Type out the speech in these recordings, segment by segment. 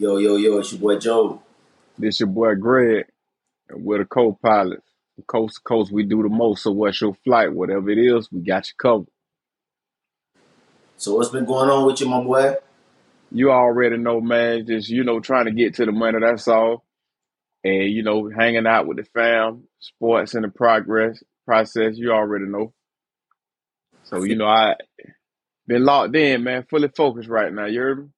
Yo, it's your boy Joe. This your boy Greg. And we're the co-pilots. From coast to coast, we do the most. So what's your flight? Whatever it is, we got you covered. So what's been going on with you, my boy? You already know, man. Just, trying to get to the money, that's all. And, hanging out with the fam, sports in the process, you already know. So, I been locked in, man, fully focused right now. You heard me?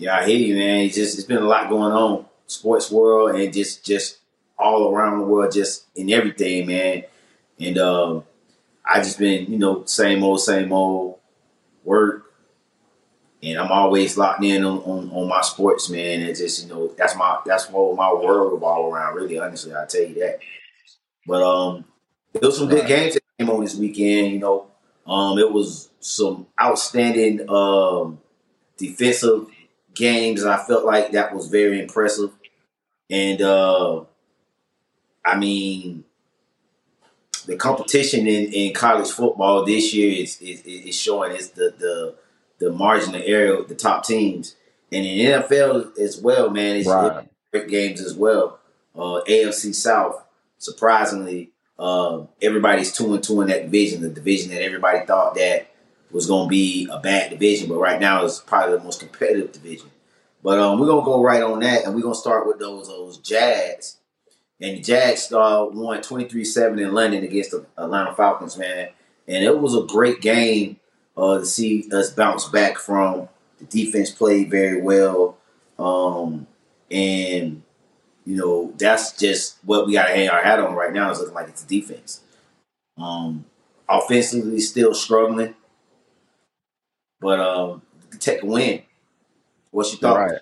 Yeah, I hear you, man. It's been a lot going on. Sports world and just all around the world, just in everything, man. And I just been, same old work. And I'm always locked in on my sports, man. And just, that's all my world revolve around, really, honestly, I'll tell you that. But there was some good games that came on this weekend, It was some outstanding defensive games, and I felt like that was very impressive. And the competition in college football this year is showing. It's the margin of error with the top teams, and in NFL as well, man. It's great games as well. AFC South, surprisingly, everybody's 2-2 in that division. The division that everybody thought that was going to be a bad division, but right now it's probably the most competitive division. But we're going to go right on that, and we're going to start with those Jags. And the Jags won 23-7 in London against the Atlanta Falcons, man. And it was a great game to see us bounce back from. The defense played very well. And, that's just what we got to hang our hat on right now. It's looking like it's the defense. Offensively, still struggling. But take a win. What's your thought? Right.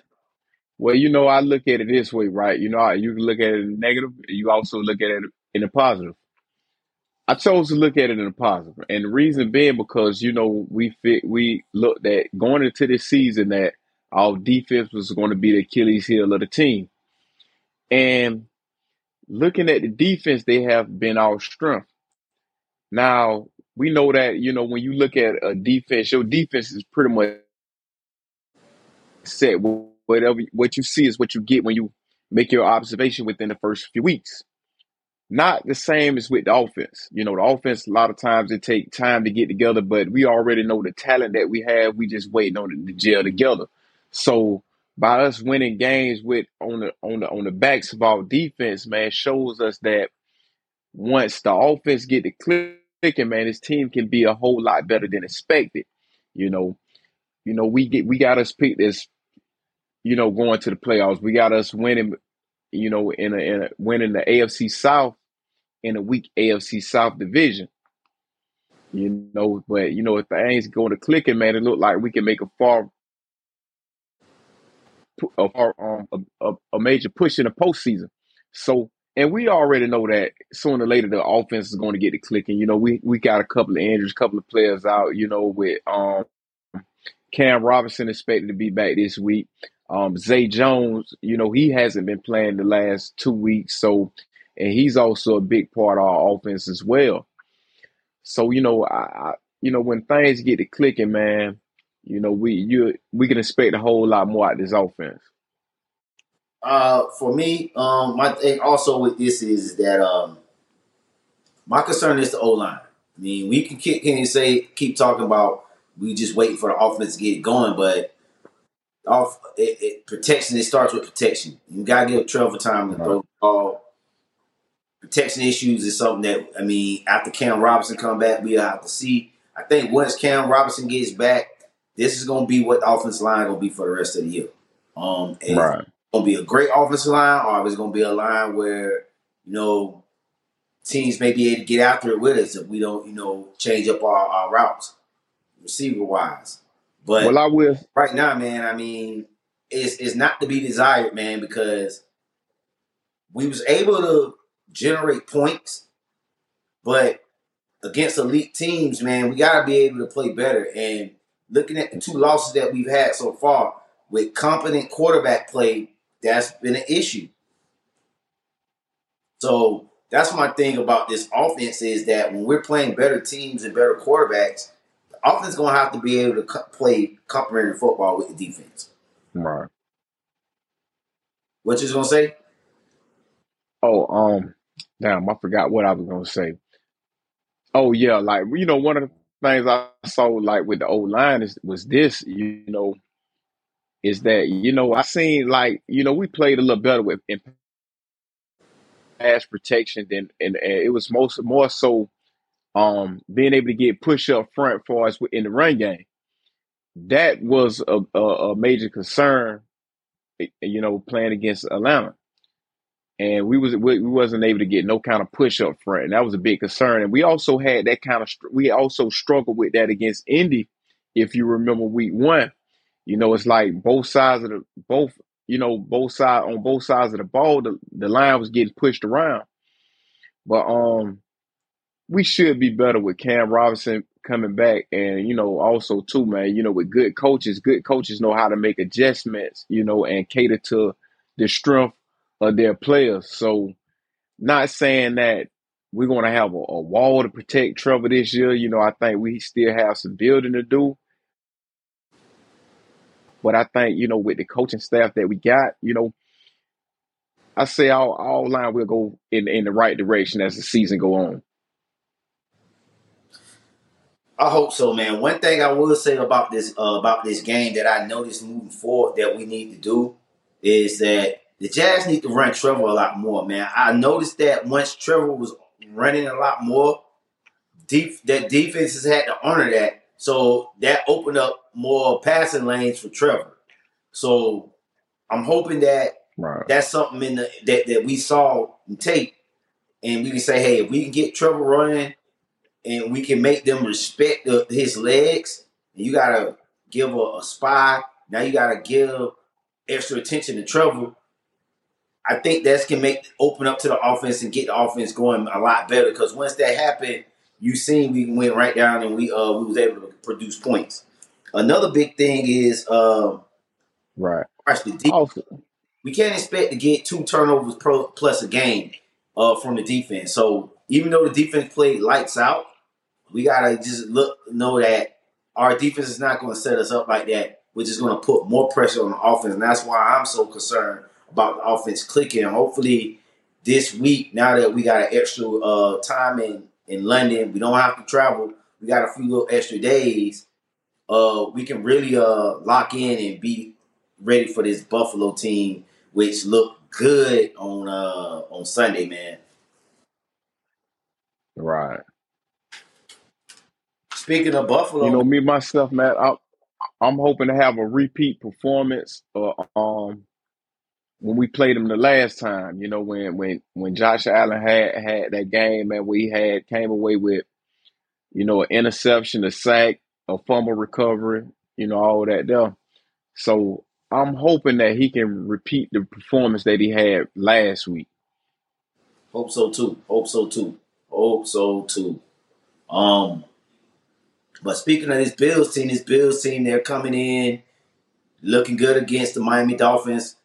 Well, I look at it this way, right? You can look at it in the negative. You also look at it in the positive. I chose to look at it in the positive. And the reason being because, we looked at going into this season that our defense was going to be the Achilles heel of the team. And looking at the defense, they have been our strength. Now, we know that, when you look at a defense, your defense is pretty much set. What you see is what you get when you make your observation within the first few weeks. Not the same as with the offense. The offense, a lot of times it takes time to get together, but we already know the talent that we have. We just waiting on it to gel together. So by us winning games with on the backs of our defense, man, shows us that once the offense get the clip, man, this team can be a whole lot better than expected. We got us picked as, going to the playoffs. We got us winning, winning the AFC South in a weak AFC South division. But if things going to clicking, man, it look like we can make a major push in the postseason. So. And we already know that sooner or later the offense is going to get it clicking. We got a couple of injuries, a couple of players out, with Cam Robinson expected to be back this week. Zay Jones, he hasn't been playing the last 2 weeks. So, and he's also a big part of our offense as well. So, when things get it clicking, man, we can expect a whole lot more out of this offense. For me, my thing also with this is that my concern is the O-line. I mean, we keep talking about we just waiting for the offense to get going, but protection, it starts with protection. You got to give Trevor time to throw the ball. Protection issues is something that, after Cam Robinson come back, we'll have to see. I think once Cam Robinson gets back, this is going to be what the offensive line is going to be for the rest of the year. Gonna be a great offensive line, or it's gonna be a line where teams may be able to get after it with us if we don't, change up our routes receiver wise. But right now, man, it's not to be desired, man, because we was able to generate points, but against elite teams, man, we gotta be able to play better. And looking at the two losses that we've had so far with competent quarterback play. That's been an issue. So that's my thing about this offense is that when we're playing better teams and better quarterbacks, the offense is going to have to be able to play complementary football with the defense. Right. What you gonna say? Oh, damn, I forgot what I was gonna say. Oh yeah, like, you know, one of the things I saw like with the O-line was this, you know, is that, you know, I seen like, you know, we played a little better with pass protection than, and it was more so being able to get push up front for us in the run game. That was a major concern, you know, playing against Atlanta. And we wasn't able to get no kind of push up front, and that was a big concern. And we also had that kind of struggled with that against Indy, if you remember week one. You know, it's like both sides of the ball, the line was getting pushed around. But we should be better with Cam Robinson coming back, and you know, also too, man, you know, with good coaches know how to make adjustments, you know, and cater to the strength of their players. So not saying that we're going to have a wall to protect Trevor this year. You know, I think we still have some building to do. But I think, you know, with the coaching staff that we got, you know, I say all line will go in the right direction as the season go on. I hope so, man. One thing I will say about this game that I noticed moving forward that we need to do is that the Jags need to run Trevor a lot more, man. I noticed that once Trevor was running a lot more, that defenses had to honor that. So that opened up more passing lanes for Trevor. So I'm hoping that that's something that we saw in tape. And we can say, hey, if we can get Trevor running and we can make them respect his legs, and you got to give a spy. Now you got to give extra attention to Trevor. I think that's can open up to the offense and get the offense going a lot better. Because once that happened, you seen we went right down and we was able to produce points. Another big thing is the defense. We can't expect to get 2 turnovers plus a game from the defense. So even though the defense played lights out, we gotta just know that our defense is not going to set us up like that. We're just going to put more pressure on the offense, and that's why I'm so concerned about the offense clicking. Hopefully this week, now that we got an extra time in London, we don't have to travel, we got a few little extra days, we can really lock in and be ready for this Buffalo team, which looked good on Sunday, man. Right. Speaking of Buffalo, you know, me, myself, man, I'm hoping to have a repeat performance when we played him the last time, you know, when Josh Allen had that game, man, where he came away with, you know, an interception, a sack, a fumble recovery, you know, all that there. So I'm hoping that he can repeat the performance that he had last week. Hope so too. But speaking of this Bills team, they're coming in looking good against the Miami Dolphins.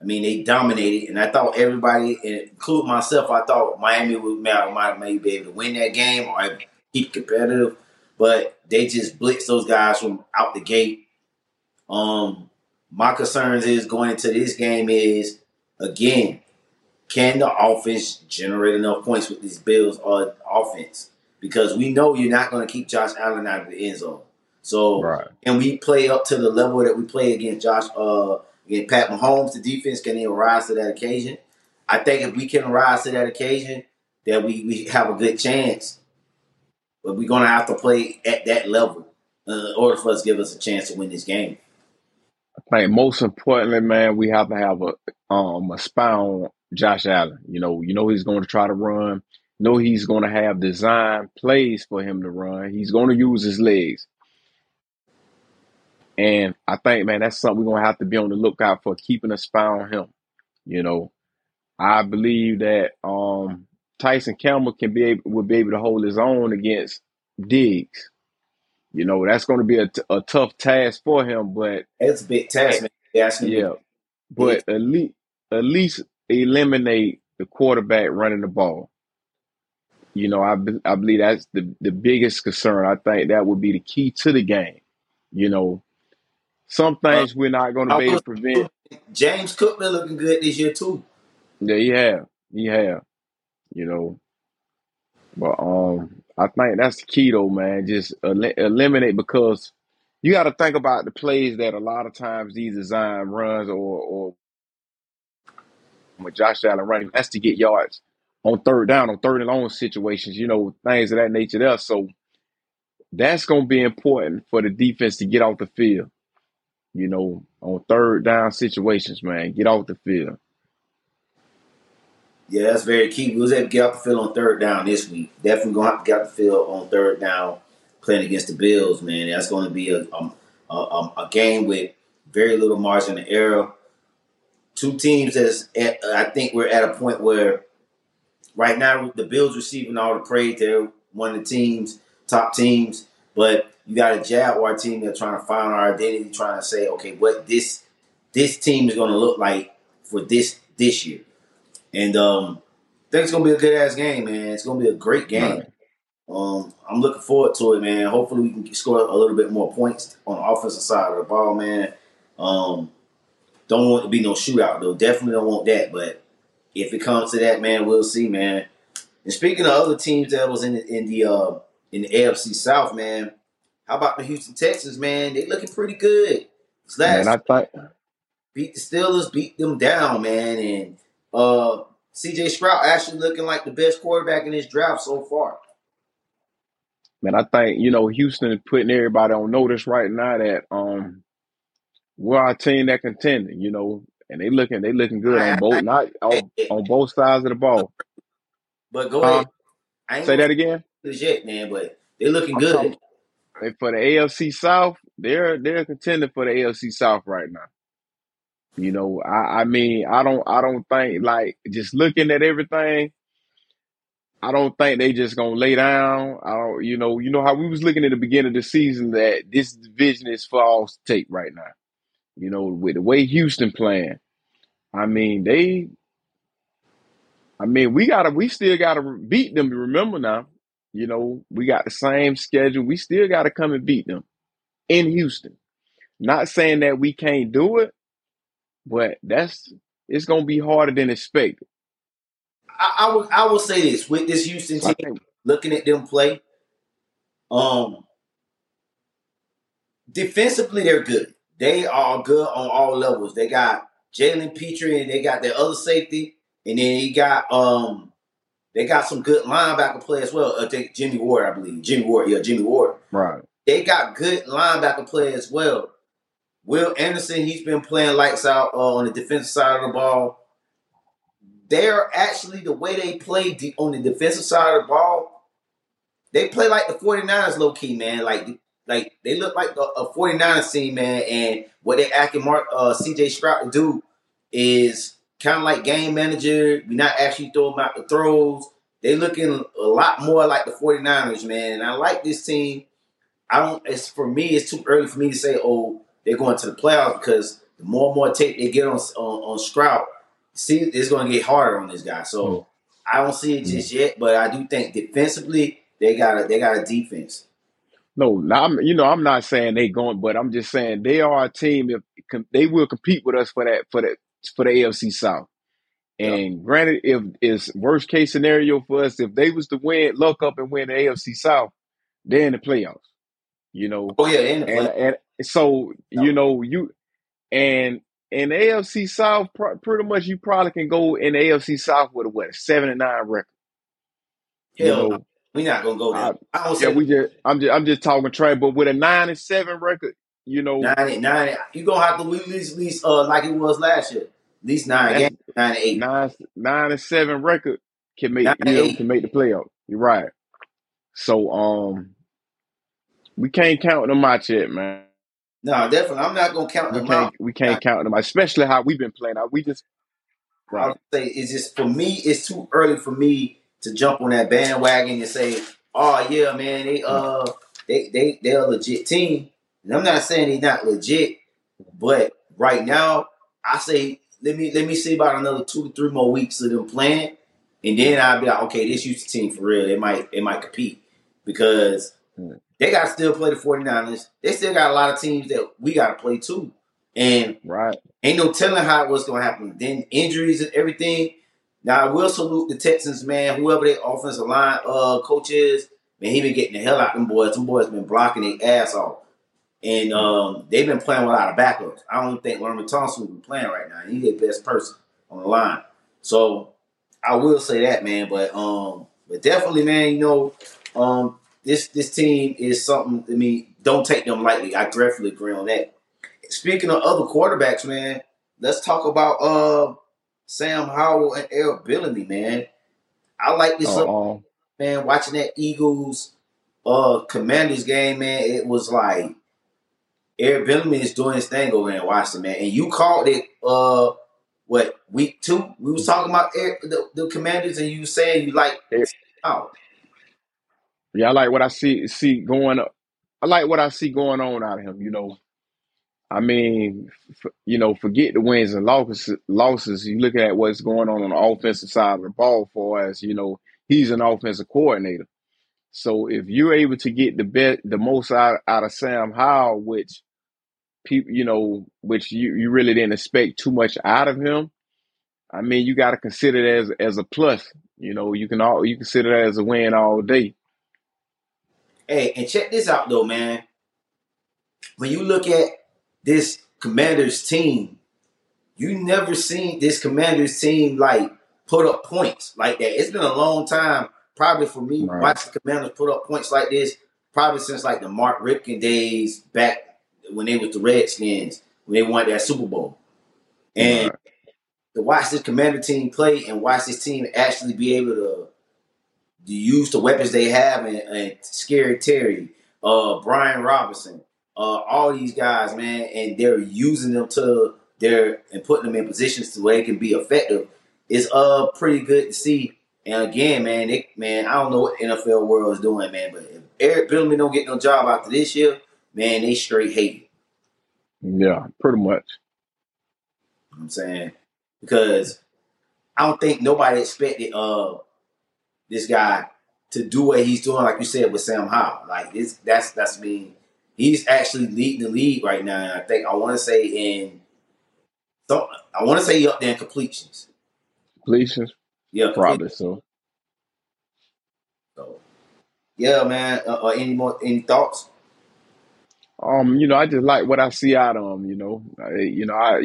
I mean, they dominated, and I thought everybody, including myself, I thought Miami might maybe be able to win that game or keep competitive, but they just blitzed those guys from out the gate. My concerns is going into this game is, again, can the offense generate enough points with these Bills offense? Because we know you're not going to keep Josh Allen out of the end zone. So, Can we play up to the level that we play against Josh Again, Pat Mahomes, the defense, can even rise to that occasion? I think if we can rise to that occasion, that we have a good chance. But we're going to have to play at that level in order for us to give us a chance to win this game. I think most importantly, man, we have to have a spy on Josh Allen. You know he's going to try to run. Know he's going to have design plays for him to run. He's going to use his legs. And I think, man, that's something we're going to have to be on the lookout for, keeping a spy on him. You know, I believe that Tyson Campbell will be able to hold his own against Diggs. You know, that's going to be a tough task for him, but it's a big task, man. But at least eliminate the quarterback running the ball. You know, I believe that's the biggest concern. I think that would be the key to the game. You know, some things we're not going to be able to prevent. James Cook been looking good this year too. Yeah, he have. He have. You know. But I think that's the key though, man. Just eliminate, because you got to think about the plays that a lot of times these design runs or with Josh Allen running, that's to get yards on third down, on third and long situations, you know, things of that nature there. So that's going to be important for the defense to get off the field, you know, on third down situations, man. Get off the field. Yeah, that's very key. We was able to get off the field on third down this week. Definitely going to have to get off the field on third down playing against the Bills, man. That's going to be a game with very little margin of error. Two teams I think we're at a point where right now the Bills receiving all the praise. They're one of the teams, top teams. But you got a Jaguar team that's trying to find our identity, trying to say, okay, what this team is going to look like for this year. And I think it's going to be a good-ass game, man. It's going to be a great game. Right. I'm looking forward to it, man. Hopefully we can score a little bit more points on the offensive side of the ball, man. Don't want it to be no shootout, though. Definitely don't want that. But if it comes to that, man, we'll see, man. And speaking of other teams that was in the AFC South, man, how about the Houston Texans, man? They looking pretty good. Beat the Steelers, beat them down, man. And C.J. Stroud actually looking like the best quarterback in this draft so far. Man, I think, you know, Houston is putting everybody on notice right now that we're our team that contending, you know, and they looking good on both on both sides of the ball. But go ahead. Say that again. Legit, man, but they looking good. For the AFC South, they're contending for the AFC South right now. You know, I mean, I don't think, like, just looking at everything, I don't think they just gonna lay down. You know how we was looking at the beginning of the season that this division is for all to take right now. You know, with the way Houston playing, we still gotta beat them. Remember now, you know, we got the same schedule. We still gotta come and beat them in Houston. Not saying that we can't do it, but it's gonna be harder than expected. I will say this with this Houston team, looking at them play, defensively they're good. They are good on all levels. They got Jalen Petrie and they got their other safety, and then they got some good linebacker play as well. Jimmy Ward, I believe. Jimmy Ward. Right. They got good linebacker play as well. Will Anderson, he's been playing lights out on the defensive side of the ball. They're actually, the way they play on the defensive side of the ball, they play like the 49ers low-key, man. Like they look like a 49ers team, man. And what they acting C.J. Stroud to do is kind of like game manager. We're not actually throwing out the throws. They looking a lot more like the 49ers, man. And I like this team. It's too early for me to say, oh, they're going to the playoffs, because the more and more tape they get on Stroud, see, it's going to get harder on this guy. So I don't see it just yet, but I do think defensively they got a defense. No, I'm not saying they going, but I'm just saying they are a team. If they will compete with us for the AFC South. And granted, if it's worst case scenario for us, if they was to win the AFC South, they're in the playoffs. You know. Oh yeah, in the playoffs. In the AFC South, pretty much you probably can go in the AFC South with a 7-9 record. Hell, you know, we're not gonna go there. I'm just talking trash, but with a 9-7 record, you know, 9-9, you gonna have to lose at least like it was last year, at least 9 games, 9-8, 9-7 record can make the playoff. You're right. So we can't count them out yet, man. No, definitely. I'm not gonna count them out. We can't count them out, especially how we've been playing. I would say it's just, for me, it's too early for me to jump on that bandwagon and say, "Oh yeah, man, they're a legit team." And I'm not saying they're not legit, but right now I say let me see about another 2 to 3 more weeks of them playing, and then I'll be like, "Okay, this Houston team for real. They might compete," because. They got to still play the 49ers. They still got a lot of teams that we got to play too. And ain't no telling how what's going to happen. Then injuries and everything. Now, I will salute the Texans, man, whoever their offensive line coach is. Man, he been getting the hell out of them boys. Them boys been blocking their ass off. And they've been playing without a backups. I don't think Lerman Thompson will be playing right now. He's their best person on the line. So I will say that, man. But definitely, man, you know, this team is something, I mean, don't take them lightly. I definitely agree on that. Speaking of other quarterbacks, man, let's talk about Sam Howell and Eric Bieniemy, man. I like this up, man, watching that Eagles Commanders game, man. It was like Eric Bieniemy is doing his thing over there in Washington, man. And you called it week two? We was talking about the Commanders and you saying you like Howell. Yeah, I like what I see going up. I like what I see going on out of him, you know. I mean, forget the wins and losses. You look at what's going on the offensive side of the ball for us. You know, he's an offensive coordinator. So if you're able to get the most out of Sam Howell, which people, you really didn't expect too much out of him. I mean, you got to consider it as a plus. You know, you consider that as a win all day. Hey, and check this out though, man. When you look at this Commanders team, you never seen this Commanders team like put up points like that. It's been a long time, probably for me, watching Commanders put up points like this, probably since like the Mark Ripken days back when they was the Redskins, when they won that Super Bowl. And to watch this Commander team play and watch this team actually be able to use the weapons they have and Scary Terry, Brian Robinson, all these guys, man, and they're using them and putting them in positions to where they can be effective. It's pretty good to see. And again, man, I don't know what the NFL world is doing, man, but if Eric Bieniemy don't get no job after this year, man, they straight hate him. Yeah, pretty much. You know what I'm saying, because I don't think nobody expected this guy to do what he's doing, like you said with Sam Howell. Like it's that's mean. He's actually leading the league right now. And I want to say he up there in completions. Completions? Yeah, probably so. So, yeah, man. Any thoughts? I just like what I see out of him. I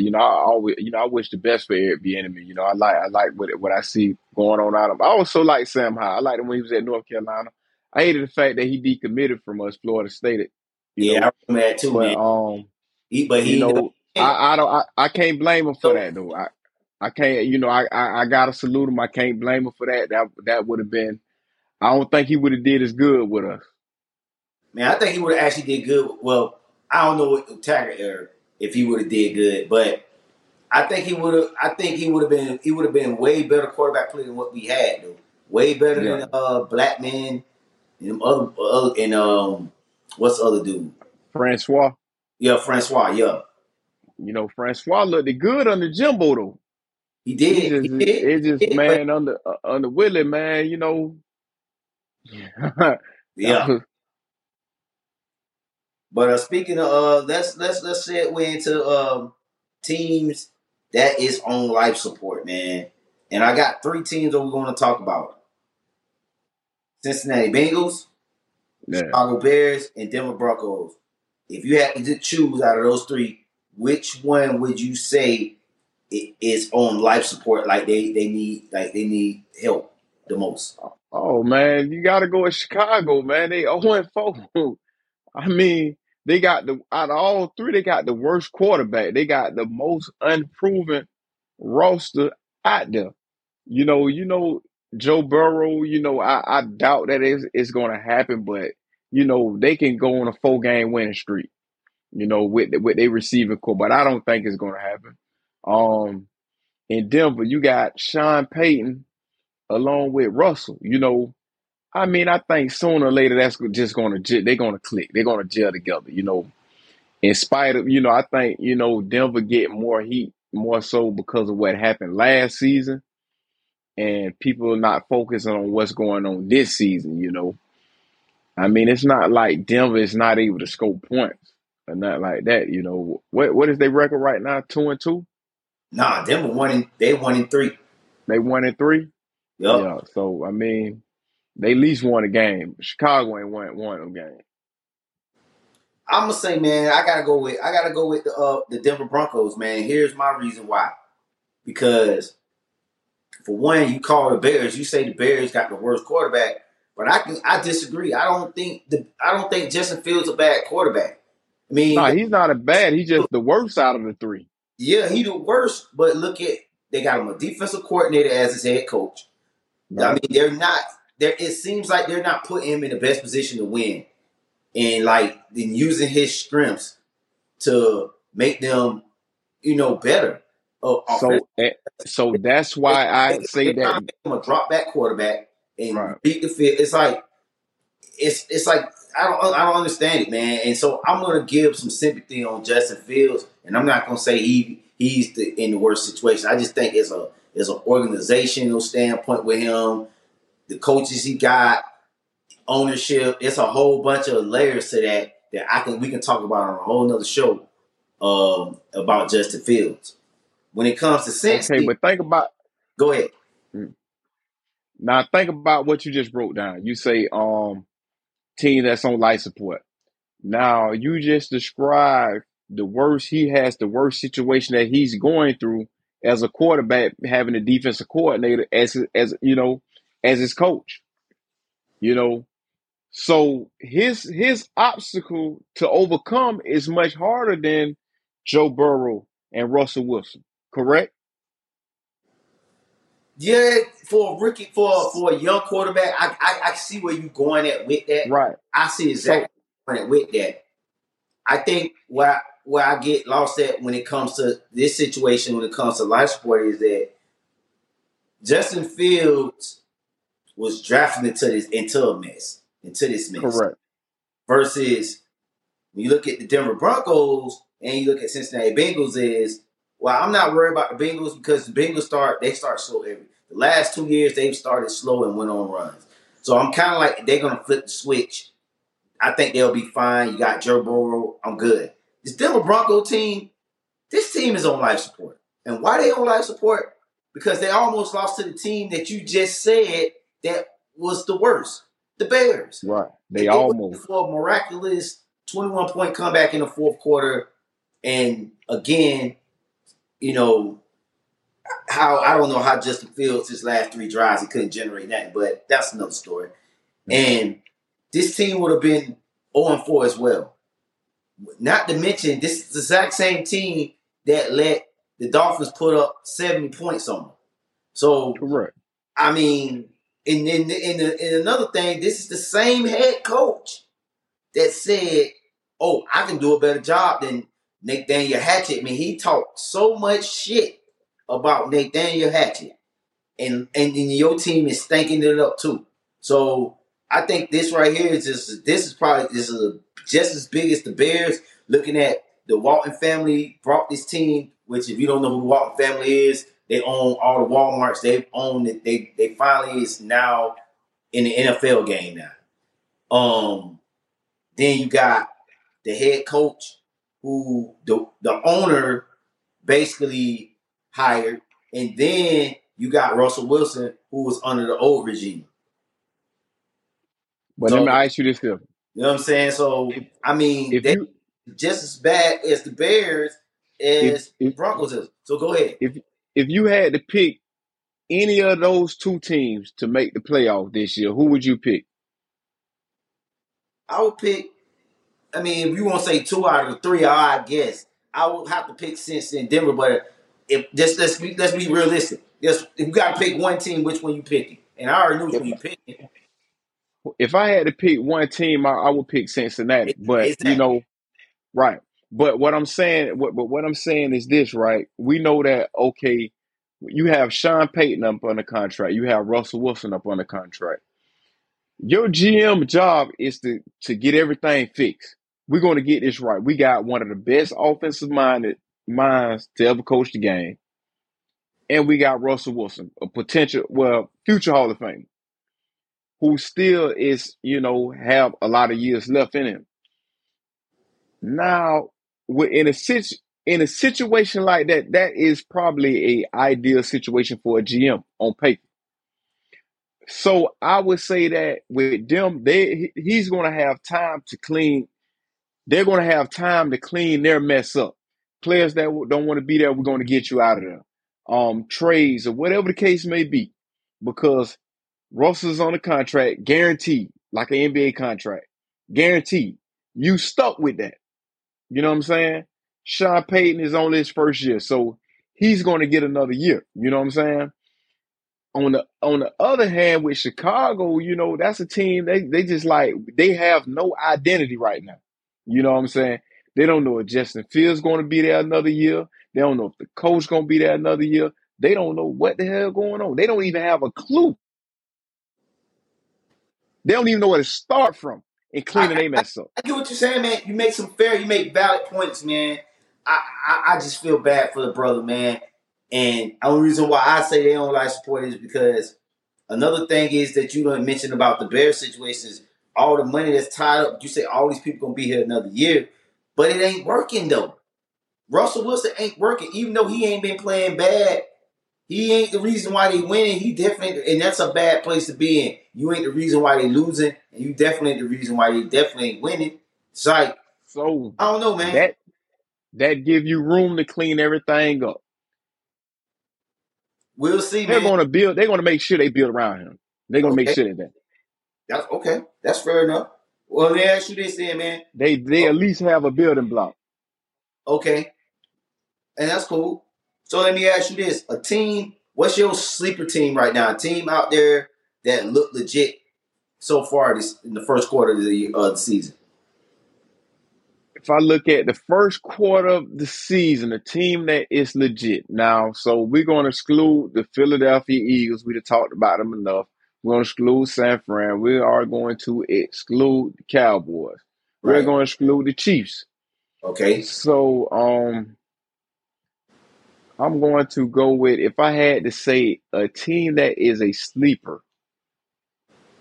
wish the best for Eric Bieniemy. I like what I see going on out of him. I also like Sam Howell. I liked him when he was at North Carolina. I hated the fact that he decommitted from us, Florida State. I remember that too, man. I can't blame him for that though. I can't, I gotta salute him. I can't blame him for that. That would have been, I don't think he would have did as good with us. Man, I think he would have actually did good. Well, I don't know what Tiger era if he would have did good, but I think he would have. I think he would have been way better quarterback player than what we had though. Way better than Blackman and other and what's the other dude? Francois. Yeah, Francois, yeah. Francois looked good under Jimbo, though. He did. He did, man, under Willie, man, Yeah. But speaking of, let's segue into teams that is on life support, man. And I got three teams that we're going to talk about. Cincinnati Bengals, Chicago Bears, and Denver Broncos. If you had to choose out of those three, which one would you say is on life support? Like they need help the most. Oh man, you got to go with Chicago, man. They 0-4. I mean, they got out of all three, they got the worst quarterback. They got the most unproven roster out there. Joe Burrow, I doubt that it's going to happen, but, they can go on a 4-game winning streak, with their receiving core, but I don't think it's going to happen. In Denver, you got Sean Payton along with Russell, I think sooner or later that's just going to – they're going to click. They're going to gel together, In spite of – I think, Denver get more heat more so because of what happened last season. And people are not focusing on what's going on this season, It's not like Denver is not able to score points. and not like that. You know, what is their record right now? 2-2. Nah, them they 1-3. They 1-3. Yep. Yeah. So I mean, they at least won a game. Chicago ain't won a game. I'm gonna say, man, I gotta go with the Denver Broncos, man. Here's my reason why. Because for one, you call the Bears, you say the Bears got the worst quarterback, but I disagree. I don't think Justin Fields is a bad quarterback. I mean, no, he's not a bad. He's just the worst out of the three. Yeah, he's the worst. But look at, they got him a defensive coordinator as his head coach. Right. I mean, they're not. It seems like they're not putting him in the best position to win, and like then using his strengths to make them, you know, better. So that's why I say that I'm a drop back quarterback and right. beat the field. It's like it's like I don't understand it, man. And so I'm gonna give some sympathy on Justin Fields, and I'm not gonna say he's in the worst situation. I just think it's an organizational standpoint with him, the coaches he got, ownership. It's a whole bunch of layers to that we can talk about on a whole nother show about Justin Fields. When it comes to sense, okay, but go ahead. Now think about what you just broke down. You say team that's on life support. Now you just described the worst situation that he's going through as a quarterback, having a defensive coordinator as his coach. You know, so his obstacle to overcome is much harder than Joe Burrow and Russell Wilson. Correct? Yeah, for a rookie, for a young quarterback, I see where you're going at with that. Right. I see exactly where you're going at with that. I think where I get lost at when it comes to this situation, when it comes to life support, is that Justin Fields was drafted into this mess. Correct. Versus when you look at the Denver Broncos and you look at Cincinnati Bengals is, well, I'm not worried about the Bengals because the Bengals start slow every. The last 2 years, they've started slow and went on runs. So I'm kind of like, they're going to flip the switch. I think they'll be fine. You got Joe Burrow. I'm good. This Denver Bronco team, this team is on life support. And why they on life support? Because they almost lost to the team that you just said that was the worst, the Bears. Right. They almost. For a miraculous 21-point comeback in the fourth quarter. And again, you know, how I don't know how Justin Fields his last three drives he couldn't generate nothing, but that's another story. And this team would have been 0-4 as well. Not to mention, this is the exact same team that let the Dolphins put up 70 points on them. So, correct. I mean, and then in another thing, this is the same head coach that said, "Oh, I can do a better job than." Nathaniel Hackett, man, he talked so much shit about Nathaniel Hackett. And your team is stinking it up too. So I think this right here is probably just as big as the Bears. Looking at the Walton family brought this team, which if you don't know who the Walton family is, they own all the Walmarts. They've owned it. They finally is now in the NFL game now. Then you got the head coach, who the owner basically hired, and then you got Russell Wilson, who was under the old regime. But let me ask you this, though. You know what I'm saying? So, I mean, they're just as bad as the Bears as the Broncos is. So, go ahead. If you had to pick any of those two teams to make the playoff this year, who would you pick? I would pick... I mean, if you want to say 2 out of 3, I guess I would have to pick Cincinnati and Denver. But if just let's be realistic. Just if you got to pick one team, which one you picking? And I already knew which one you picking. If I had to pick one team, I would pick Cincinnati. But exactly. You know, right? But what I'm saying is this, right? We know that okay. You have Sean Payton up under contract. You have Russell Wilson up under contract. Your GM job is to get everything fixed. We're going to get this right. We got one of the best offensive-minded minds to ever coach the game. And we got Russell Wilson, a future Hall of Famer, who still have a lot of years left in him. Now, in a situation like that, that is probably an ideal situation for a GM on paper. So I would say that with them, he's going to have time to clean. They're going to have time to clean their mess up. Players that don't want to be there, we're going to get you out of there. Trades or whatever the case may be, because Russell's on a contract, guaranteed, like an NBA contract, guaranteed. You stuck with that. You know what I'm saying? Sean Payton is only his first year, so he's going to get another year. You know what I'm saying? On the other hand, with Chicago, you know, that's a team, they just like, they have no identity right now. You know what I'm saying? They don't know if Justin Fields is going to be there another year. They don't know if the coach is going to be there another year. They don't know what the hell going on. They don't even have a clue. They don't even know where to start from in cleaning their mess up. I get what you're saying, man. You make valid points, man. I just feel bad for the brother, man. And the only reason why I say they don't like support is because another thing is that you don't mention about the Bears situation is all the money that's tied up. You say all these people going to be here another year, but it ain't working, though. Russell Wilson ain't working, even though he ain't been playing bad. He ain't the reason why they winning. He definitely, and that's a bad place to be in. You ain't the reason why they losing, and you definitely ain't the reason why they definitely ain't winning. It's like, so I don't know, man. That give you room to clean everything up. We'll see, man. They're gonna make sure they build around him. They're gonna make sure that. That's okay. That's fair enough. Well, they ask you this, then, man. They at least have a building block. Okay. And that's cool. So let me ask you this. A team, what's your sleeper team right now? A team out there that looked legit so far in the first quarter of the season? If I look at the first quarter of the season, a team that is legit now, so we're going to exclude the Philadelphia Eagles. We have talked about them enough. We're going to exclude San Fran. We are going to exclude the Cowboys. Right. We're going to exclude the Chiefs. Okay. So, I'm going to go with, if I had to say a team that is a sleeper.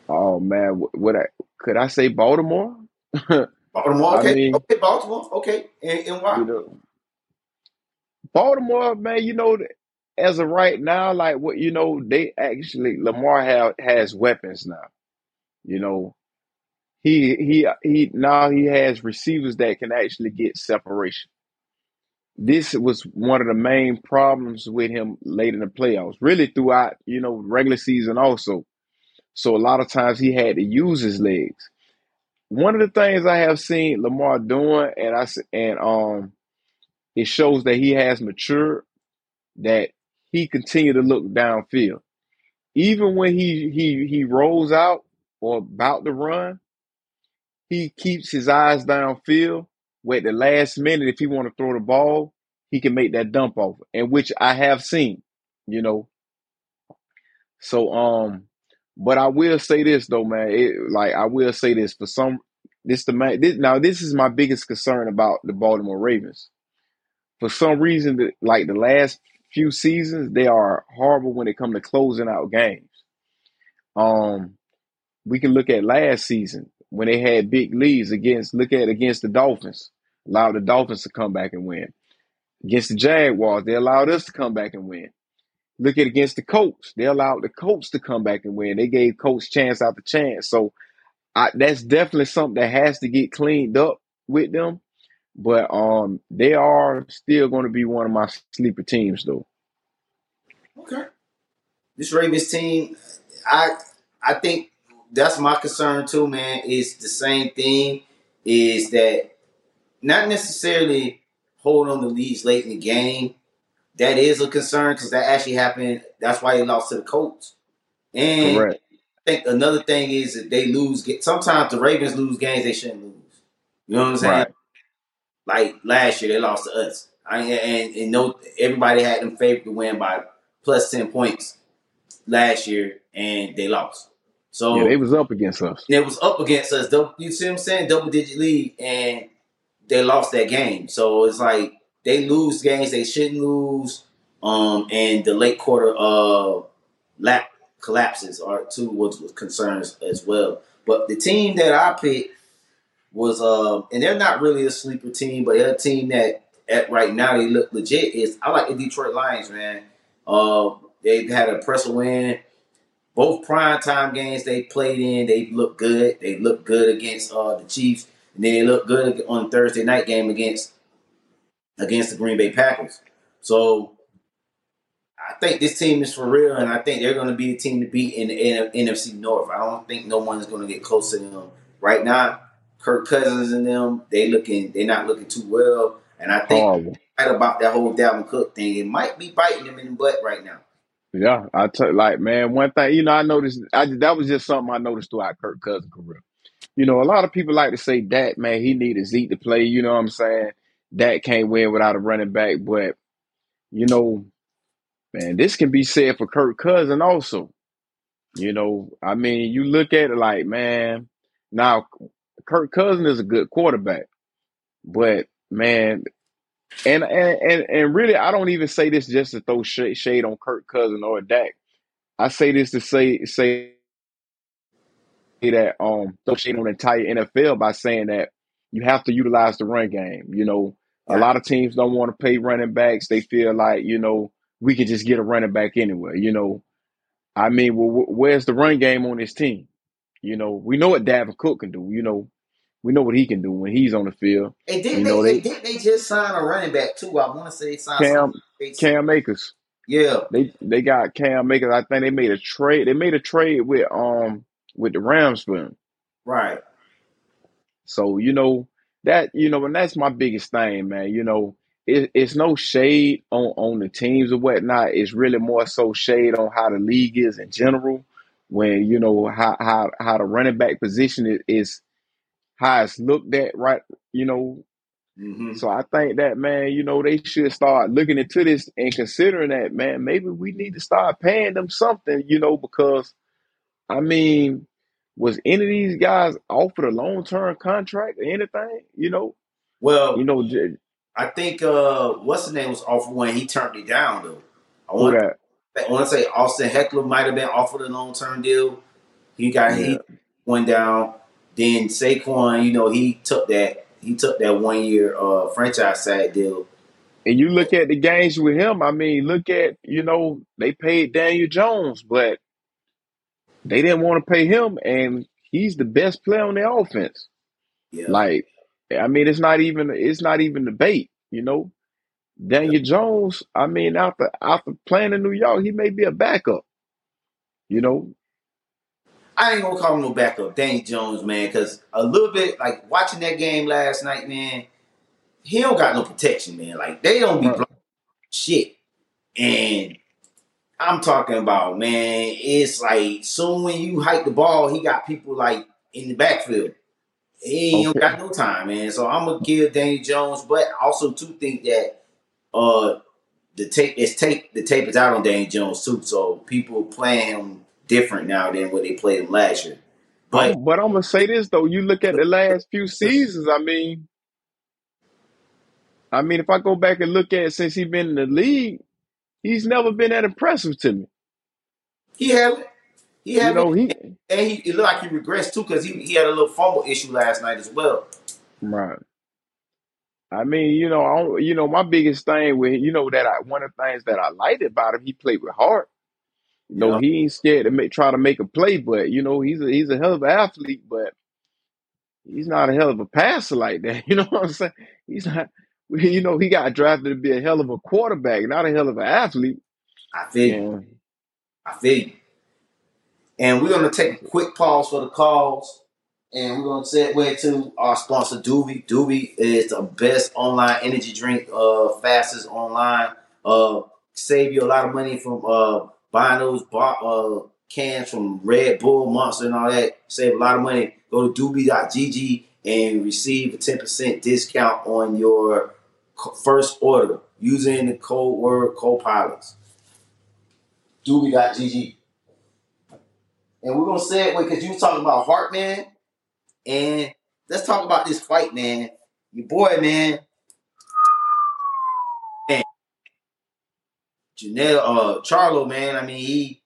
Oh man, could I say Baltimore? Baltimore, okay. I mean, okay, Baltimore, okay, and why? You know, Baltimore, man, you know, as of right now, like what you know, they actually Lamar has weapons now. You know, he now he has receivers that can actually get separation. This was one of the main problems with him late in the playoffs, really throughout, you know, regular season also. So a lot of times he had to use his legs. One of the things I have seen Lamar doing, and it shows that he has matured, that he continued to look downfield. Even when he rolls out or about to run, he keeps his eyes downfield. Where at the last minute, if he want to throw the ball, he can make that dump off, and which I have seen, you know. So, but I will say this though, man. This is my biggest concern about the Baltimore Ravens. For some reason, like the last few seasons, they are horrible when it comes to closing out games. We can look at last season when they had big leads against the Dolphins. Allowed the Dolphins to come back and win. Against the Jaguars, they allowed us to come back and win. Look at against the Colts. They allowed the Colts to come back and win. They gave Colts chance after chance. So that's definitely something that has to get cleaned up with them. But they are still going to be one of my sleeper teams, though. Okay. This Ravens team, I think that's my concern, too, man. It's the same thing, is that not necessarily holding on the leads late in the game. That is a concern because that actually happened. That's why they lost to the Colts. And correct. I think another thing is that they lose. Sometimes the Ravens lose games they shouldn't lose. You know what I'm saying? Right. Like last year, they lost to us. Everybody had them favored to win by plus 10 points last year, and they lost. So yeah, they was up against us. It was up against us. You see what I'm saying? Double-digit lead, and they lost that game. So it's like, they lose games they shouldn't lose, and the late quarter lap collapses are two concerns as well. But the team that I picked was, and they're not really a sleeper team, but they're a team that at right now they look legit. Is I like the Detroit Lions, man. They've had a press win. Both primetime games they played in, they look good. They look good against the Chiefs, and then they look good on Thursday night game against the Green Bay Packers. So I think this team is for real, and I think they're going to be the team to beat in the NFC North. I don't think no one's going to get close to them right now. Kirk Cousins and them, they're not looking too well, and I think right about that whole Dalvin Cook thing, it might be biting them in the butt right now. Yeah, man, one thing, I noticed, that was just something I noticed throughout Kirk Cousins' career. A lot of people like to say Dak, man, he needed Zeke to play, you know what I'm saying? Dak can't win without a running back, but, man, this can be said for Kirk Cousins also. You look at it like, man, now Kirk Cousins is a good quarterback, but, man, and really, I don't even say this just to throw shade on Kirk Cousins or Dak. I say this to say that throw shade on the entire NFL by saying that you have to utilize the run game. A lot of teams don't want to pay running backs. They feel like we could just get a running back anywhere. Where's the run game on this team? We know what Dalvin Cook can do. We know what he can do when he's on the field. And didn't they just sign a running back too? I want to say they signed Cam Akers. Yeah, they got Cam Akers. I think they made a trade. They made a trade with the Rams for him. Right. So and that's my biggest thing, man. It's no shade on the teams or whatnot. It's really more so shade on how the league is in general. When how the running back position is how it's looked at, right? Mm-hmm. So I think that, man, they should start looking into this and considering that, man, maybe we need to start paying them something, because, was any of these guys offered a long-term contract or anything, Well, I think what's his name was offered one, he turned it down, though. I want to say Austin Heckler might have been offered a long-term deal. He got hit, went down. Then Saquon, he took that 1 year franchise tag deal. And you look at the games with him. Look at they paid Daniel Jones, but they didn't want to pay him, and he's the best player on their offense. Yeah. It's not even debate. Daniel Jones. After playing in New York, he may be a backup. I ain't gonna call him no backup, Daniel Jones, man, because a little bit like watching that game last night, man, he don't got no protection, man. Like they don't be blocking shit, and I'm talking about, man, it's like soon when you hike the ball, he got people like in the backfield. He don't got no time, man. So I'm gonna give Daniel Jones, but I also too think that the tape is out on Daniel Jones too, so people playing him different now than what they played last year. But I'm going to say this, though. You look at the last few seasons, if I go back and look at it, since he's been in the league, he's never been that impressive to me. He looked like he regressed, too, because he had a little fumble issue last night as well. Right. My biggest thing with, one of the things that I liked about him, he played with heart. He ain't scared to try to make a play, but he's a hell of an athlete, but he's not a hell of a passer like that. You know what I'm saying? He's not. He got drafted to be a hell of a quarterback, not a hell of an athlete. I feel you. And we're gonna take a quick pause for the calls, and we're gonna segue to our sponsor, Doobie. Doobie is the best online energy drink, fastest online. Save you a lot of money from buying those cans from Red Bull, Monster, and all that. Save a lot of money. Go to doobie.gg and receive a 10% discount on your first order using the code word CoPilots. Doobie.gg. And we're going to segue because you were talking about Hartman. And let's talk about this fight, man. Your boy, man. Janelle, Charlo, man, he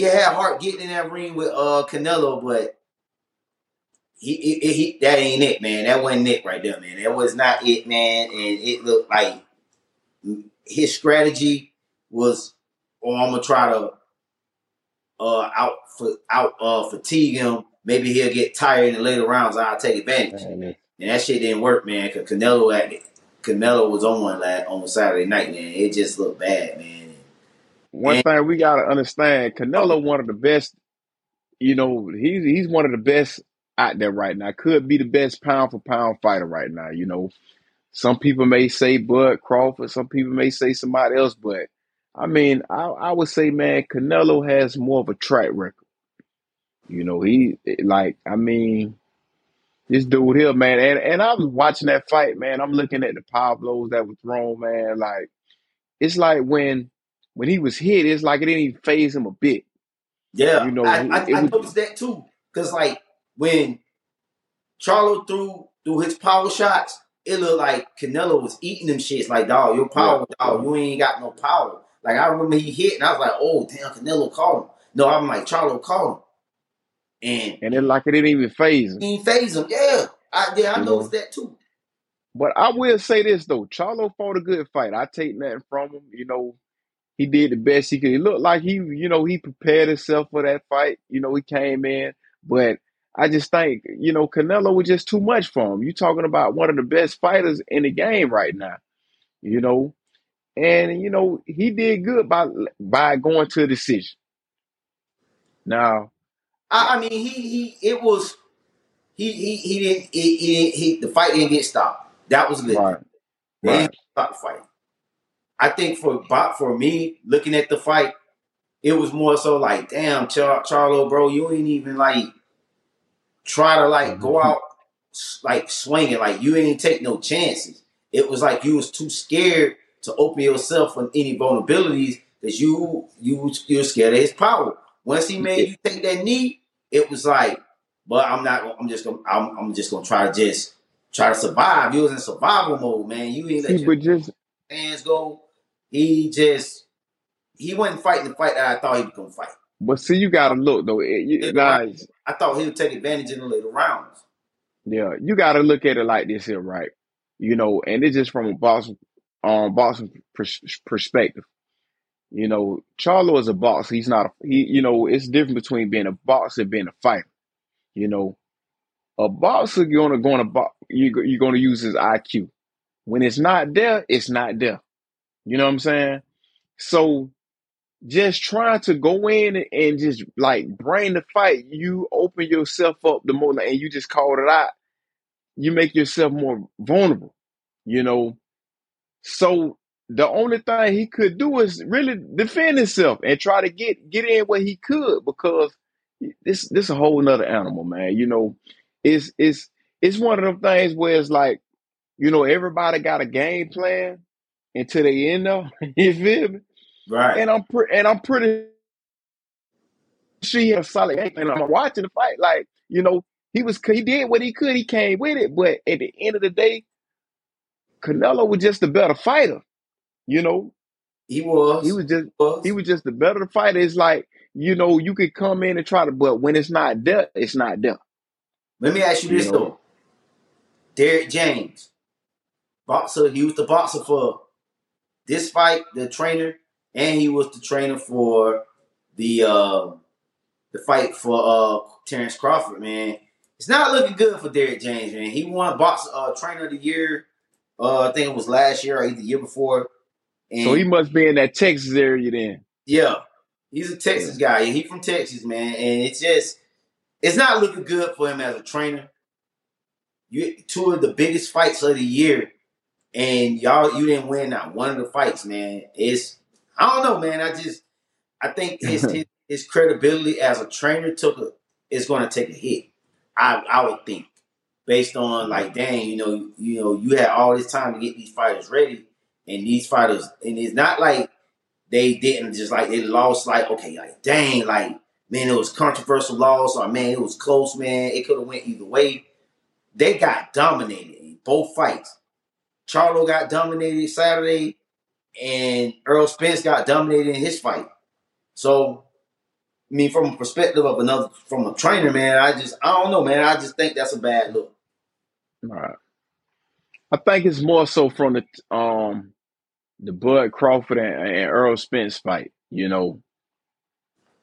had heart getting in that ring with Canelo, but he that ain't it, man. That wasn't it right there, man. That was not it, man. And it looked like his strategy was, oh, I'm gonna try to fatigue him. Maybe he'll get tired in the later rounds. I'll take advantage. And that shit didn't work, man. Cause Canelo was on one on Saturday night, man. It just looked bad, man. One thing we gotta understand: Canelo, one of the best. You know, he's one of the best out there right now. Could be the best pound for pound fighter right now. You know, some people may say Bud Crawford. Some people may say somebody else, but I mean, I would say, man, Canelo has more of a track record. You know, he, like, I mean, this dude here, man, and I was watching that fight, man. I'm looking at the power blows that were thrown, man. Like, it's like when he was hit, it's like it didn't even faze him a bit. Yeah, you know, I noticed that too. Because, like, when Charlo threw his power shots, it looked like Canelo was eating them shits. Like, dog, your power, dog, you ain't got no power. Like, I remember he hit, and I was like, oh, damn, Canelo called him. No, I'm like, Charlo called him. And it like it didn't even phase him. Didn't phase him, yeah. I noticed that too. But I will say this though, Charlo fought a good fight. I take nothing from him. You know, he did the best he could. He looked like he prepared himself for that fight. You know, he came in, but I just think, you know, Canelo was just too much for him. You're talking about one of the best fighters in the game right now. You know, and you know he did good by going to a decision. Now. I mean, the fight didn't get stopped. That was good. Right. They didn't stop the fight. I think for me, looking at the fight, it was more so like, damn, Charlo, bro, you ain't even like try to like go out like swinging, like you ain't take no chances. It was like you was too scared to open yourself on any vulnerabilities because you're scared of his power. Once he made you take that knee, it was like, but I'm just gonna try to survive. You was in survival mode, man. You ain't let your fans go. He wasn't fighting the fight that I thought he was gonna fight. But see, you gotta look though, guys. I thought he would take advantage in the later rounds. Yeah, you gotta look at it like this here, right? You know, and it's just from a Boston perspective. You know, Charlo is a boxer. He's not you know, it's different between being a boxer and being a fighter. You know, a boxer, you're going to use his IQ. When it's not there, it's not there. You know what I'm saying? So just trying to go in and just, like, brain the fight, you open yourself up the more, and you just called it out. You make yourself more vulnerable, you know. So the only thing he could do is really defend himself and try to get in where he could, because this a whole nother animal, man. You know, it's one of them things where it's like, you know, everybody got a game plan until they end up. You feel me? Right. And I'm pretty sure he had a solid game plan. I'm watching the fight, like, you know, he did what he could. He came with it, but at the end of the day, Canelo was just a better fighter. You know, he was just the better fighter. It's like, you know, you could come in and try to, but when it's not there, it's not there. Let me ask you this though, Derrick James, boxer. He was the boxer for this fight, the trainer, and he was the trainer for the fight for Terrence Crawford. Man, it's not looking good for Derrick James. Man, he won boxer trainer of the year. I think it was last year or either the year before. And so he must be in that Texas area then. Yeah. He's a Texas guy. He from Texas, man. And it's not looking good for him as a trainer. You two of the biggest fights of the year, and you didn't win not one of the fights, man. I don't know, man. I think his credibility as a trainer is gonna take a hit. I would think. Based on like, dang, you know, you had all this time to get these fighters ready. And these fighters, and it's not like they didn't just like they lost. Like, okay, like dang, like man, it was controversial loss, or man, it was close, man. It could have went either way. They got dominated in both fights. Charlo got dominated Saturday, and Errol Spence got dominated in his fight. So I mean, from a perspective of another, from a trainer, man, I don't know, man. I just think that's a bad look. All right. I think it's more so from the Bud Crawford and Errol Spence fight. You know,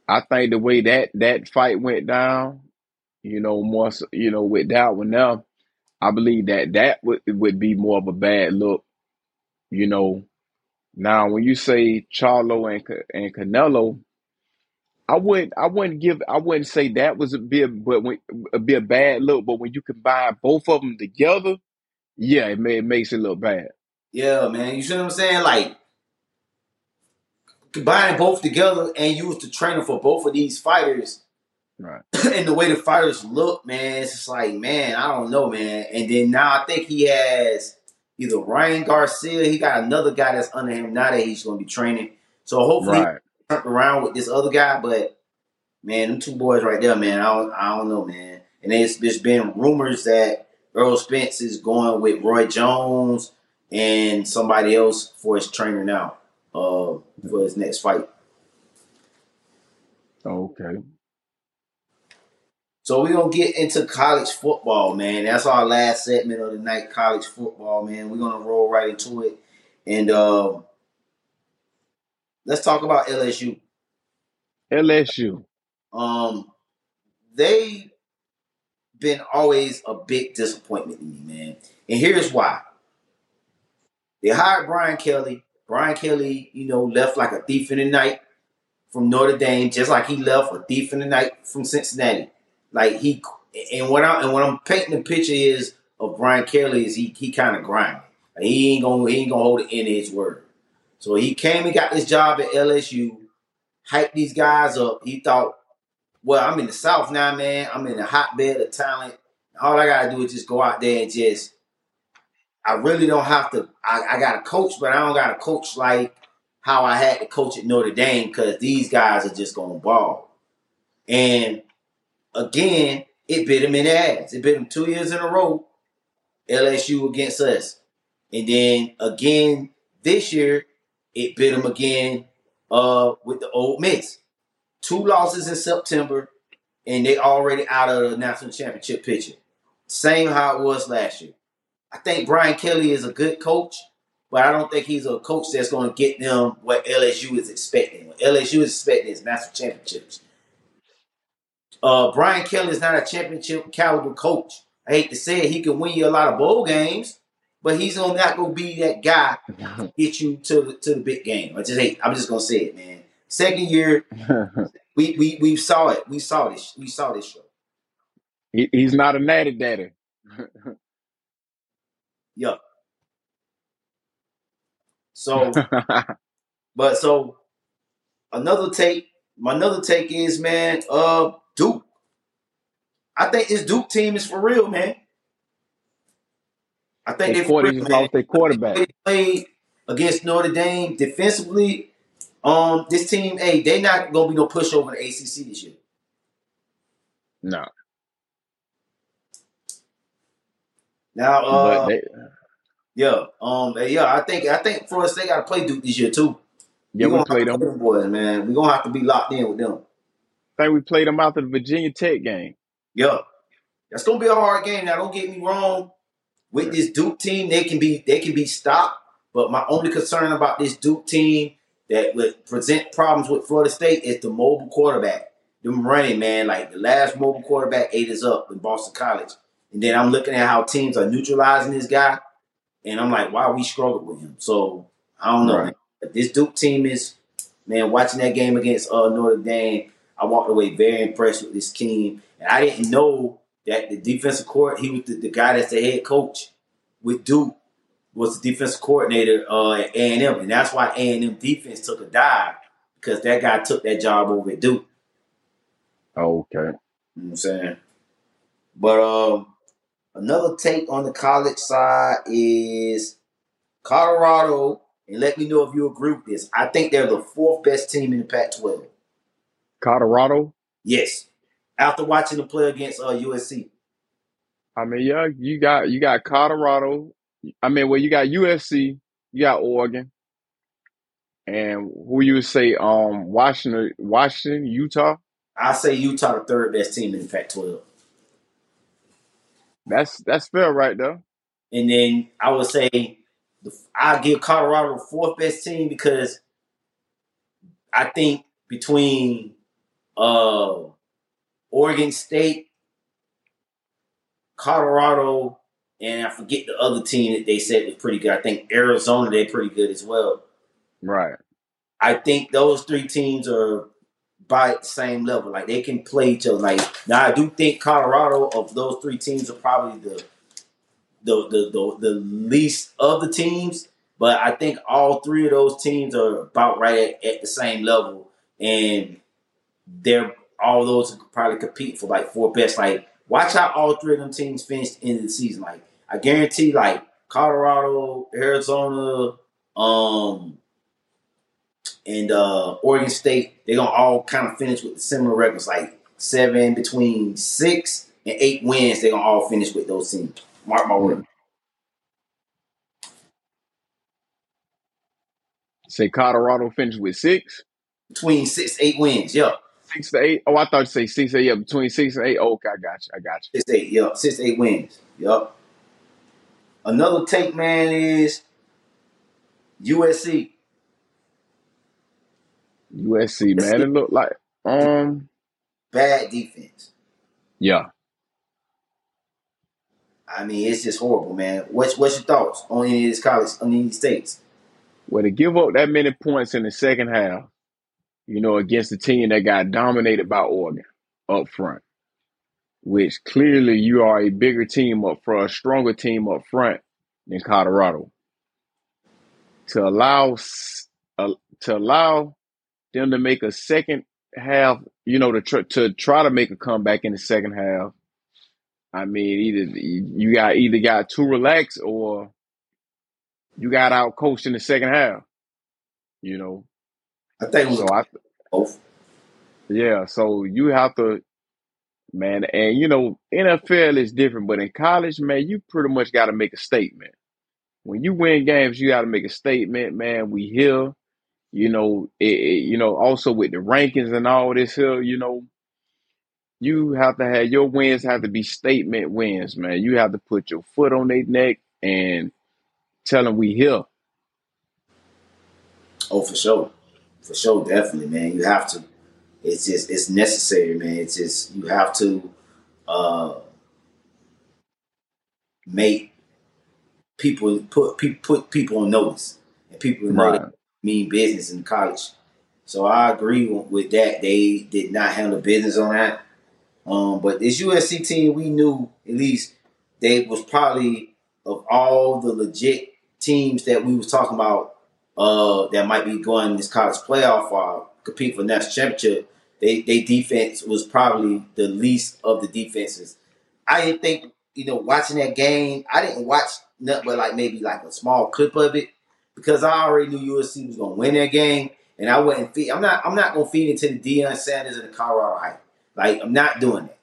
I think the way that fight went down, you know, more so, you know, with that one now, I believe that would be more of a bad look. You know, now when you say Charlo and Canelo, I wouldn't say that was a bad look, but when you combine both of them together, yeah, it makes it look bad. Yeah, man, you see what I'm saying? Like, combining both together, and you was the trainer for both of these fighters, right? And the way the fighters look, man, it's just like, man, I don't know, man. And then now I think he has either Ryan Garcia, he got another guy that's under him now that he's going to be training. So hopefully. Right. Around with this other guy, but man, them two boys right there, man, I don't know, man. And there's been rumors that Errol Spence is going with Roy Jones and somebody else for his trainer now, for his next fight. Okay. So we're gonna get into college football, man. That's our last segment of the night, college football, man. We're gonna roll right into it, and let's talk about LSU. They've been always a big disappointment to me, man. And here's why. They hired Brian Kelly. Brian Kelly, you know, left like a thief in the night from Notre Dame, just like he left a thief in the night from Cincinnati. Like what I'm painting the picture is of Brian Kelly is he kind of grinding. Like he ain't gonna hold it in his word. So he came and got this job at LSU, hyped these guys up. He thought, well, I'm in the South now, man. I'm in the hotbed of talent. All I got to do is just go out there and just – I really don't have to – I got to coach, but I don't got to coach like how I had to coach at Notre Dame because these guys are just going to ball. And, again, it bit him in the ass. It bit him 2 years in a row, LSU against us. And then, again, this year – it bit him again with the Ole Miss. 2 losses in September, and they already out of the national championship picture. Same how it was last year. I think Brian Kelly is a good coach, but I don't think he's a coach that's going to get them what LSU is expecting. What LSU is expecting is national championships. Brian Kelly is not a championship caliber coach. I hate to say it, he can win you a lot of bowl games, but he's not going to be that guy to get you to the big game. I'm just going to say it, man. Second year, we saw it. We saw this show. He's not a natty daddy. Yup. So, another take is, man, Duke. I think this Duke team is for real, man. I think they lost their quarterback. They played against Notre Dame defensively. This team, hey, they not gonna be no pushover in the ACC this year. No. Now, I think for us they gotta play Duke this year too. Yeah, we play them boys, man. We are gonna have to be locked in with them. I think we played them out of the Virginia Tech game. Yeah, that's gonna be a hard game. Now, don't get me wrong. With this Duke team, they can be stopped. But my only concern about this Duke team that would present problems with Florida State is the mobile quarterback. Them running, man, like the last mobile quarterback ate us up in Boston College. And then I'm looking at how teams are neutralizing this guy, and I'm like, why we struggle with him? So I don't know. Right. But this Duke team is, man, watching that game against Notre Dame, I walked away very impressed with this team, and I didn't know that the defensive coordinator, he was the guy that's the head coach with Duke, was the defensive coordinator at A&M. And that's why A&M defense took a dive, because that guy took that job over at Duke. Okay. You know what I'm saying? But another take on the college side is Colorado, and let me know if you agree with this. I think they're the 4th best team in the Pac-12. Colorado? Yes. After watching the play against USC, I mean, yeah, you got Colorado. I mean, well, you got USC, you got Oregon, and who you would say Washington, Utah. I say Utah the third best team in the Pac-12. That's fair right there. And then I would say I give Colorado the fourth best team because I think between Oregon State, Colorado, and I forget the other team that they said was pretty good. I think Arizona, they're pretty good as well. Right. I think those three teams are by the same level. Like, they can play each other. Like, now I do think Colorado of those three teams are probably the least of the teams, but I think all three of those teams are about right at the same level, and they're all those probably compete for like four best. Like, watch how all three of them teams finished in the season. Like, I guarantee, like Colorado, Arizona, and Oregon State, they're gonna all kind of finish with similar records, like between 6 and 8 wins. They're gonna all finish with those teams. Mark my word. Say Colorado finished with 6? Between 6 and 8 wins, yeah. 6 to 8? Oh, I thought you said 6 to 8. Yeah, between 6 and 8. Oh, okay, I got you. 6 to 8, yeah. 6 to 8 wins, yep. Another take, man, is USC. USC, man, it looked like bad defense. Yeah. I mean, it's just horrible, man. What's your thoughts on any of these states? Well, to give up that many points in the second half, you know, against a team that got dominated by Oregon up front, which clearly you are a bigger team up front, a stronger team up front than Colorado. To allow them to make a second half, you know, to try to make a comeback in the second half, I mean, you either got too relaxed or you got out coached in the second half. You know, I think so. Yeah, so you have to, man, and you know, NFL is different, but in college, man, you pretty much got to make a statement. When you win games, you got to make a statement, man. We here, you know, also with the rankings and all this here, you know. You have to have your wins have to be statement wins, man. You have to put your foot on their neck and tell them we here. Oh, for sure. For sure, definitely, man. You have to. It's just, it's necessary, man. It's just, you have to make people, put people on notice. And people know that mean business in college. So I agree with that. They did not handle business on that. But this USC team, we knew at least they was probably of all the legit teams that we was talking about that might be going in this college playoff or compete for national championship. They defense was probably the least of the defenses. I didn't think, you know, watching that game, I didn't watch nothing but like maybe like a small clip of it because I already knew USC was gonna win that game, and I wasn't feed. I'm not gonna feed into the Deion Sanders and the Colorado hype. Like, I'm not doing that.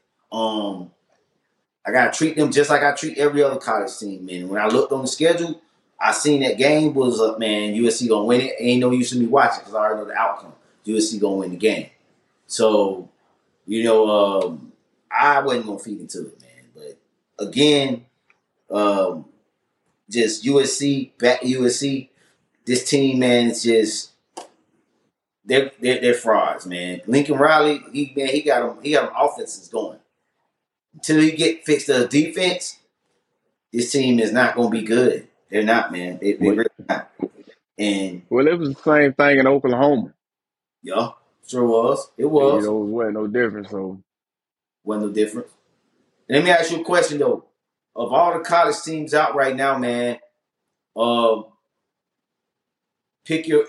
I got to treat them just like I treat every other college team, man. When I looked on the schedule, I seen that game was up, man, USC going to win it. Ain't no use in me watching because I already know the outcome. USC going to win the game. So, you know, I wasn't going to feed into it, man. But, again, just USC, back to USC, this team, man, it's just – They're frauds, man. Lincoln Riley, he got them offenses going. Until he get fixed the defense, this team is not going to be good. They're not, man. They're really not. And well, it was the same thing in Oklahoma. Yeah, sure was. It was. You know, it wasn't no difference. So wasn't no difference. And let me ask you a question though. Of all the college teams out right now, man, Pick your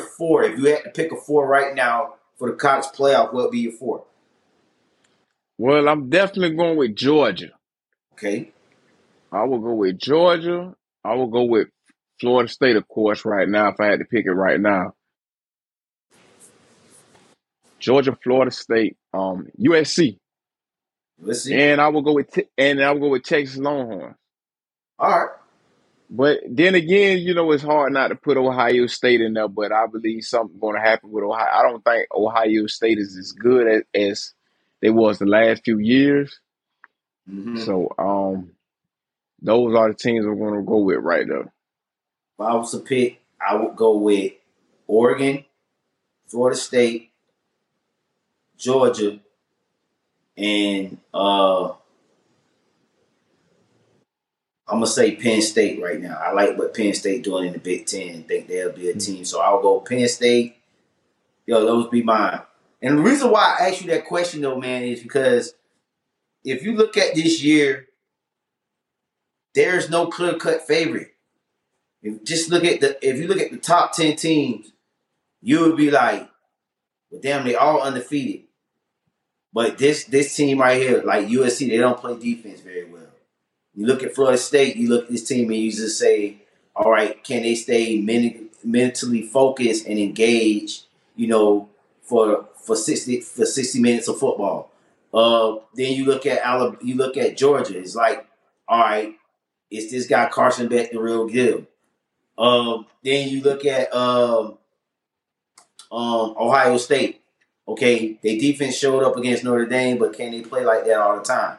four. If you had to pick a four right now for the college playoff, what would be your four? Well, I'm definitely going with Georgia. Okay. I will go with Georgia. I will go with Florida State, of course, right now, if I had to pick it right now. Georgia, Florida State, USC. USC. And I will go with Texas Longhorns. All right. But then again, you know, it's hard not to put Ohio State in there, but I believe something's going to happen with Ohio. I don't think Ohio State is as good as they was the last few years. Mm-hmm. So those are the teams we're going to go with right now. If I was to pick, I would go with Oregon, Florida State, Georgia, and I'm going to say Penn State right now. I like what Penn State doing in the Big Ten. I think they'll be a team. So I'll go Penn State. Yo, those be mine. And the reason why I asked you that question, though, man, is because if you look at this year, there's no clear-cut favorite. If you look at the top 10 teams, you would be like, well, damn, they all undefeated. But this team right here, like USC, they don't play defense very well. You look at Florida State, you look at this team, and you just say, all right, can they stay mentally focused and engaged, you know, for 60 minutes of football? Then you look at Georgia. It's like, all right, it's this guy Carson Beck, the real deal. Then you look at Ohio State. Okay, their defense showed up against Notre Dame, but can they play like that all the time?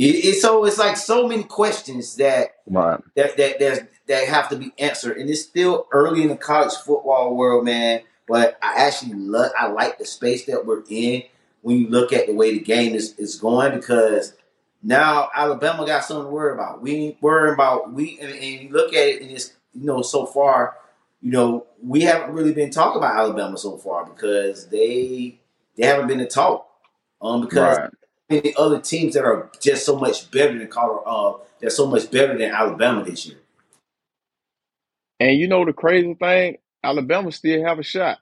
It's like so many questions that have to be answered, and it's still early in the college football world, man. But I actually like the space that we're in when you look at the way the game is going, because now Alabama got something to worry about. We ain't worrying about and you look at it, and it's, you know, so far, you know, we haven't really been talking about Alabama so far because they haven't been in talk. Because many other teams that are just so much better than Colorado, that's so much better than Alabama this year. And you know the crazy thing, Alabama still have a shot.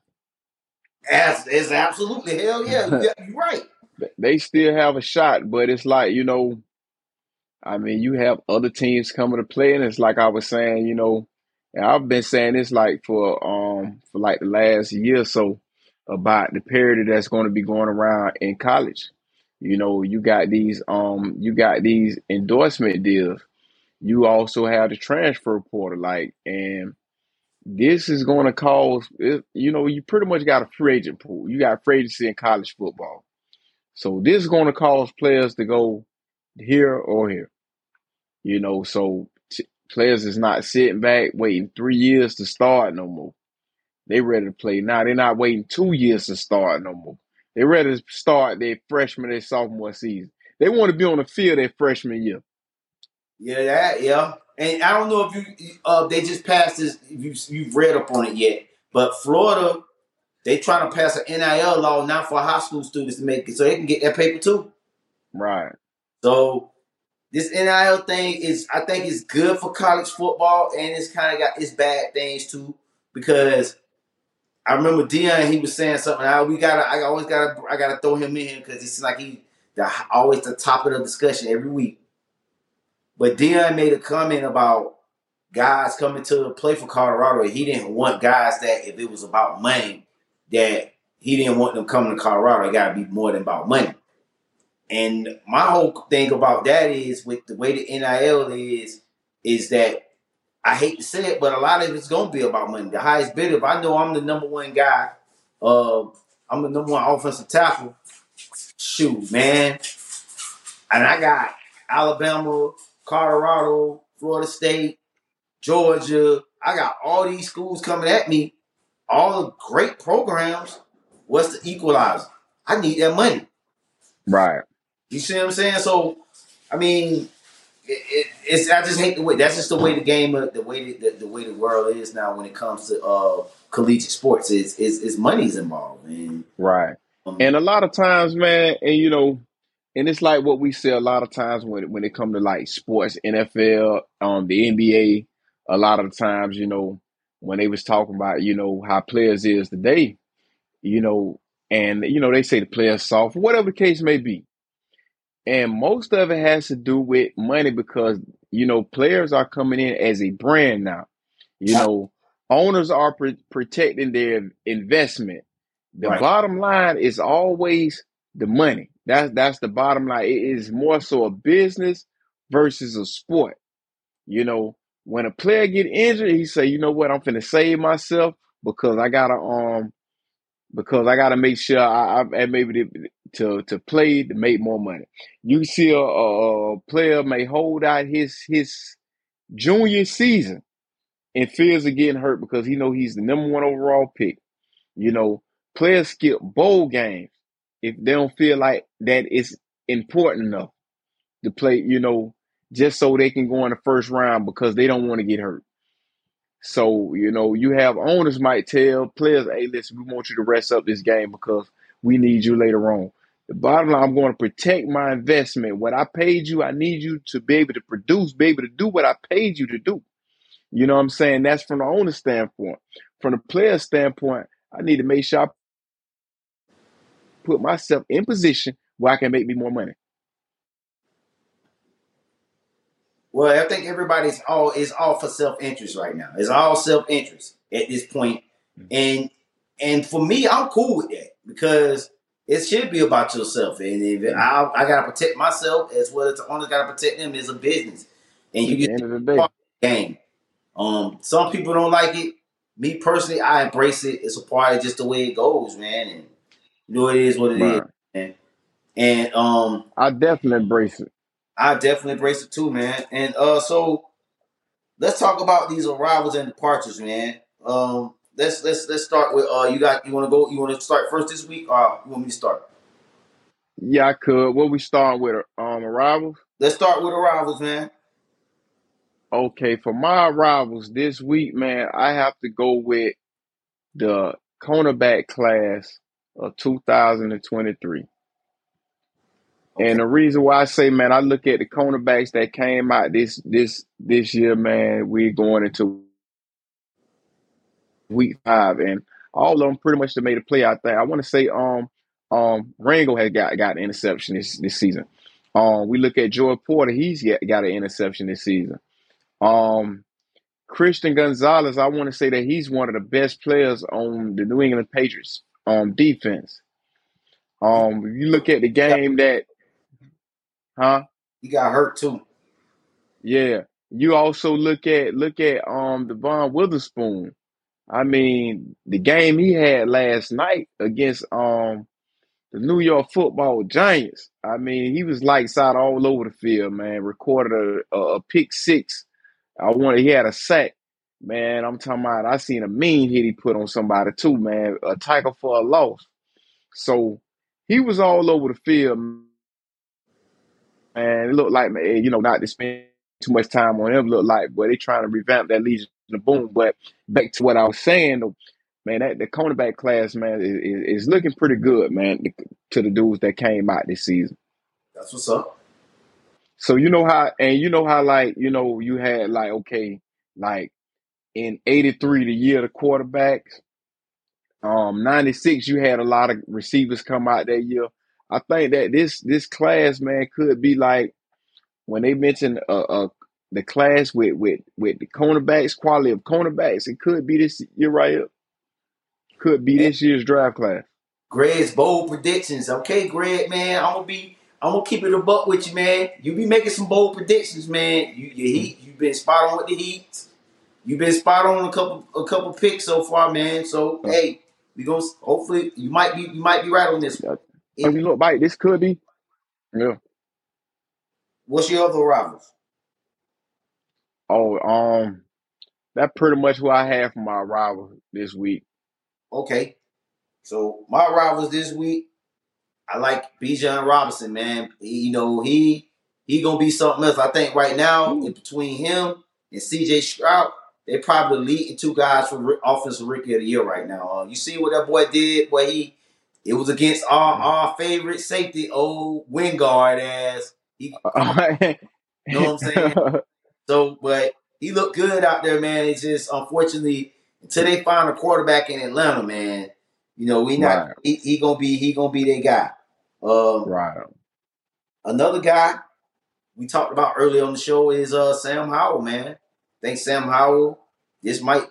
It's absolutely, hell yeah, you're right. They still have a shot, but it's like, you know, I mean, you have other teams coming to play, and it's like I was saying, you know, and I've been saying this like for like the last year or so about the parity that's going to be going around in college. You know, you got these endorsement deals. You also have the transfer portal, like, and this is going to cause, you know, you pretty much got a free agent pool. You got free agency in college football. So this is going to cause players to go here or here. You know, so players is not sitting back waiting 3 years to start no more. They ready to play now. They're not waiting 2 years to start no more. They ready to start their freshman, their sophomore season. They want to be on the field their freshman year. Yeah. And I don't know if you they just passed this. You've read up on it yet? But Florida, they trying to pass an NIL law now for high school students to make it so they can get that paper too. Right. So this NIL thing is good for college football, and it's kind of got its bad things too, because I remember Dion, he was saying something. I gotta throw him in here because it's like he's always the topic of discussion every week. But Dion made a comment about guys coming to play for Colorado, and he didn't want guys that, if it was about money, that he didn't want them coming to Colorado. It gotta be more than about money. And my whole thing about that is, with the way the NIL is that, I hate to say it, but a lot of it's going to be about money. The highest bidder, if I know I'm the number one guy, I'm the number one offensive tackle, shoot, man. And I got Alabama, Colorado, Florida State, Georgia. I got all these schools coming at me, all the great programs. What's the equalizer? I need that money. Right. You see what I'm saying? So, I mean, I just hate the way. That's just the way the game, the way the world is now when it comes to collegiate sports. Is money's involved, man. Right. And a lot of times, man, and you know, and it's like what we see a lot of times when it comes to like sports, NFL, the NBA. A lot of the times, you know, when they was talking about, you know, how players is today, you know, and you know they say the players soft, whatever the case may be. And most of it has to do with money because, you know, players are coming in as a brand now. You know, owners are protecting their investment. The bottom line is always the money. That's the bottom line. It is more so a business versus a sport. You know, when a player get injured, he say, you know what, I'm finna save myself because I gotta make sure I'm able to play to make more money. You see a player may hold out his junior season and fears of getting hurt because he know he's the number one overall pick. You know, players skip bowl games if they don't feel like that it's important enough to play, you know, just so they can go in the first round because they don't want to get hurt. So, you know, you have owners might tell players, hey, listen, we want you to rest up this game because we need you later on. The bottom line, I'm going to protect my investment. What I paid you, I need you to be able to produce, be able to do what I paid you to do. You know what I'm saying? That's from the owner's standpoint. From the player's standpoint, I need to make sure I put myself in position where I can make me more money. Well, I think everybody's is all for self-interest right now. It's all self-interest at this point. And for me, I'm cool with that because it should be about yourself. And if I got to protect myself as well as the owners got to protect them as a business. And you get the game. Some people don't like it. Me personally, I embrace it. It's a part of just the way it goes, man. And you know, it is what it is, man. And I definitely embrace it. I definitely embrace it too, man. And so let's talk about these arrivals and departures, man. Let's start with you want to start first this week or you want me to start? Yeah, I could. What we starting with arrivals? Let's start with arrivals, man. Okay, for my arrivals this week, man, I have to go with the cornerback class of 2023. Okay. And the reason why I say, man, I look at the cornerbacks that came out this year, man, we're going into week 5, and all of them pretty much they made a play out there. I want to say Rango has got an interception this season. We look at Joy Porter, he's got an interception this season. Christian Gonzalez, I want to say that he's one of the best players on the New England Patriots defense. If you look at the game that, he got hurt too. Yeah. You also look at Devon Witherspoon. I mean, the game he had last night against the New York Football Giants. I mean, he was lights out all over the field, man. Recorded a pick six. He had a sack. Man, I'm talking about I seen a mean hit he put on somebody too, man. A tackle for a loss. So he was all over the field, man. It looked like, man, you know, not to spend too much time on him. Looked like, boy, they trying to revamp that Legion of Boom. But back to what I was saying, man, that the cornerback class, man, is looking pretty good, man, to the dudes that came out this season. That's what's up. So you had in 83 the year the quarterbacks, 96 you had a lot of receivers come out that year. I think that this class, man, could be like when they mentioned the class with the cornerbacks, quality of cornerbacks, it could be this year right here. Could be this year's draft class. Greg's bold predictions. Okay, Greg, man, I'm gonna keep it a buck with you, man. You be making some bold predictions, man. You've been spot on with the Heat. You've been spot on a couple picks so far, man. So hey, we gonna hopefully you might be right on this one. I mean, look, Mike, this could be. Yeah. What's your other rivals? Oh, that's pretty much who I have for my rival this week. Okay, so my rivals this week, I like Bijan Robinson, man. He gonna be something else. I think right now, between him and C.J. Stroud, they probably leading two guys for offensive rookie of the year right now. You see what that boy did? Boy, it was against our favorite safety, old Wingard ass. You know what I'm saying? So, but he looked good out there, man. It's just unfortunately. Until they find a quarterback in Atlanta, man, you know, we not right. he gonna be their guy. Right. Another guy we talked about earlier on the show is Sam Howell, man. I think Sam Howell, this might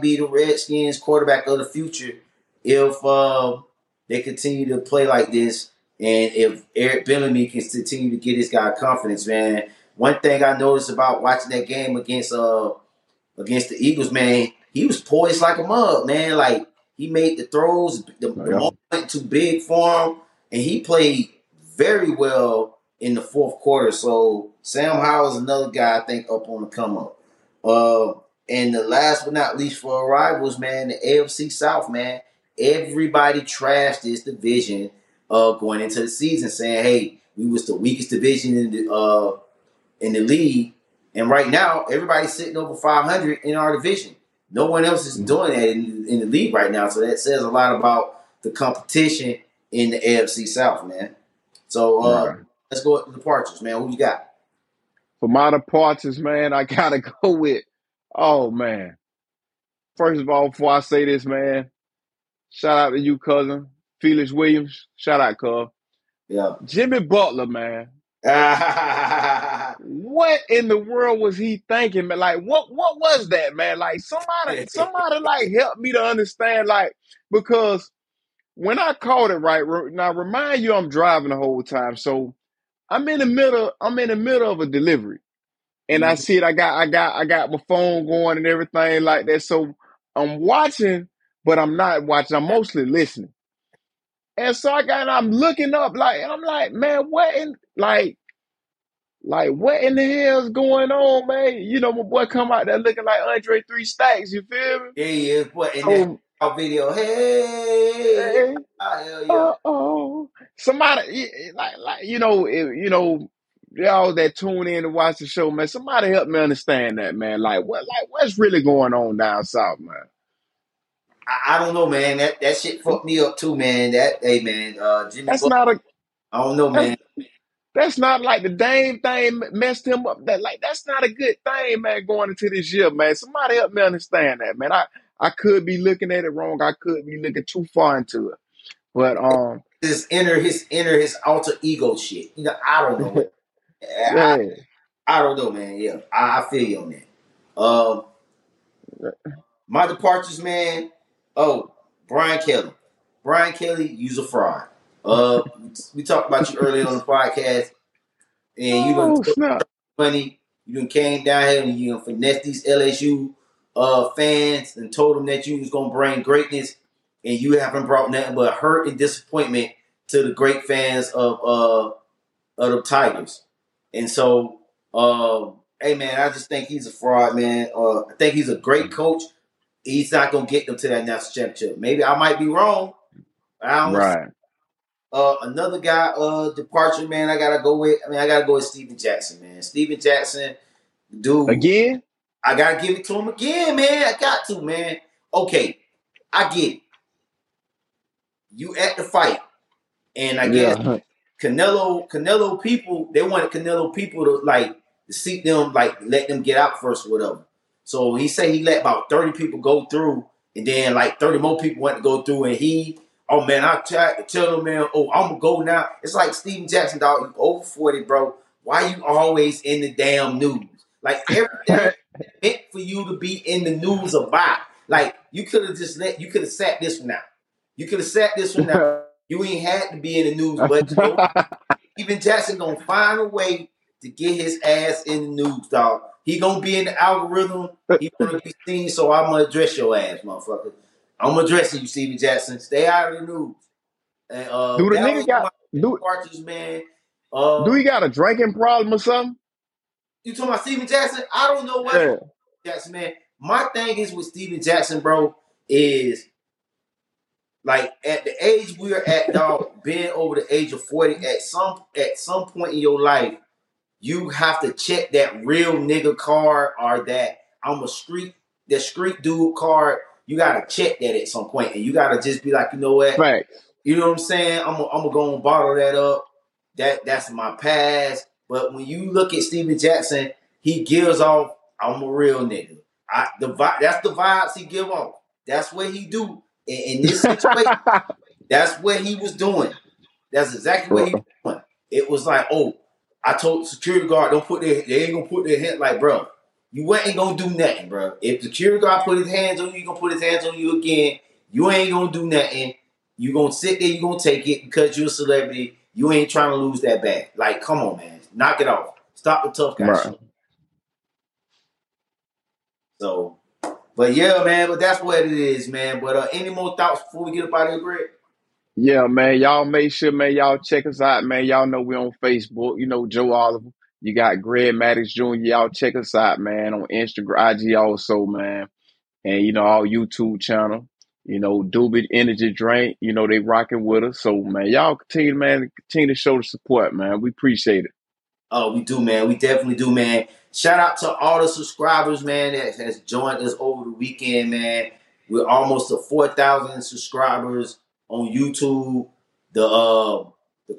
be the Redskins quarterback of the future if they continue to play like this and if Eric Bieniemy can continue to get this guy confidence, man. One thing I noticed about watching that game against the Eagles, man, he was poised like a mug, man. Like, he made the throws. The ball went too big for him, and he played very well in the fourth quarter. So Sam Howell's another guy I think up on the come up. And the last but not least for arrivals, man, the AFC South, man. Everybody trashed this division going into the season, saying, "Hey, we was the weakest division in the league." And right now, everybody's sitting over 500 in our division. No one else is doing that in the league right now. So that says a lot about the competition in the AFC South, man. So let's go to the departures, man. Who you got? For my departures, man, I gotta go with. Oh, man. First of all, before I say this, man, shout out to you, cousin. Felix Williams. Shout out, cuz. Yeah. Jimmy Butler, man. What in the world was he thinking, man? Like, what was that, man? Like, somebody like, help me to understand, like, because when I caught it right, now remind you I'm driving the whole time, so I'm in the middle of a delivery. And I see it. I got my phone going and everything like that. So I'm watching, but I'm not watching. I'm mostly listening. And so I'm looking up, like, and I'm like, man, what in the hell is going on, man? You know, my boy come out there looking like Andre 3 Stacks. You feel me? Yeah, he is. Boy, in that video, hey, oh, somebody, like, you know, y'all that tune in and watch the show, man, somebody help me understand that, man. What's really going on down south, man? I don't know, man. That shit fucked me up too, man. Jimmy that's Butler, not a. I don't know, man. That's not like the Dame thing messed him up. That's not a good thing, man. Going into this year, man. Somebody help me understand that, man. I could be looking at it wrong. I could be looking too far into it, but his alter ego shit. You know, I don't know. Yeah, I don't know, man. Yeah, I feel you on that. My departures, man. Oh, Brian Kelly. Brian Kelly, you's a fraud. We talked about you earlier on the podcast, and you done money. You done came down here and you done finessed these LSU fans and told them that you was gonna bring greatness, and you haven't brought nothing but hurt and disappointment to the great fans of the Tigers. And so, hey, man, I just think he's a fraud, man. I think he's a great coach. He's not going to get them to that national championship. Maybe I might be wrong. Right. Another guy, departure, man, I got to go with Steven Jackson, man. Steven Jackson, dude. Again? I got to give it to him again, man. I got to, man. Okay, I get it. You at the fight. And I guess Canelo people, they wanted Canelo people to to seat them, let them get out first or whatever. So he said he let about 30 people go through, and then 30 more people went to go through, and I tried to tell him, man, oh, I'm gonna go now. It's like Steven Jackson, dog, you over 40, bro. Why you always in the damn news? Like, everything meant for you to be in the news about. Like, you could have just sat this one out. You ain't had to be in the news, but even Jackson going to find a way to get his ass in the news, dog. He going to be in the algorithm. He going to be seen, so I'm going to address your ass, motherfucker. I'm addressing you, Steven Jackson. Stay out of the news. And, do he got a drinking problem or something? You talking about Steven Jackson? I don't know what. Yeah. Jackson, man. My thing is with Steven Jackson, bro, is at the age we are at, dog, being over the age of 40, at some point in your life, you have to check that real nigga card or that I'm a street dude card. You gotta check that at some point, and you gotta just be like, you know what, right? You know what I'm saying? I'm gonna bottle that up. That's my past. But when you look at Steven Jackson, he gives off, I'm a real nigga. That's the vibes he give off. That's what he do. In this situation, that's what he was doing. That's exactly what he was doing. It was like, oh, I told security guard, they ain't gonna put their hand. Like, bro, you ain't gonna do nothing, bro. If security guard put his hands on you, he gonna put his hands on you again. You ain't gonna do nothing. You gonna sit there, you gonna take it because you're a celebrity. You ain't trying to lose that bag. Like, come on, man, knock it off. Stop the tough guy shit. So, but yeah, man, but that's what it is, man. But any more thoughts before we get up out of here, Greg? Yeah, man, y'all make sure, man, y'all check us out, man. Y'all know we're on Facebook. You know, Joe Oliver. You got Greg Maddox Jr. Y'all check us out, man, on Instagram, IG also, man. And, you know, our YouTube channel. You know, Doobie Energy Drink. You know, they rocking with us. So, man, y'all continue to show the support, man. We appreciate it. Oh, we do, man. We definitely do, man. Shout out to all the subscribers, man, that has joined us over the weekend, man. We're almost to 4,000 subscribers on YouTube. The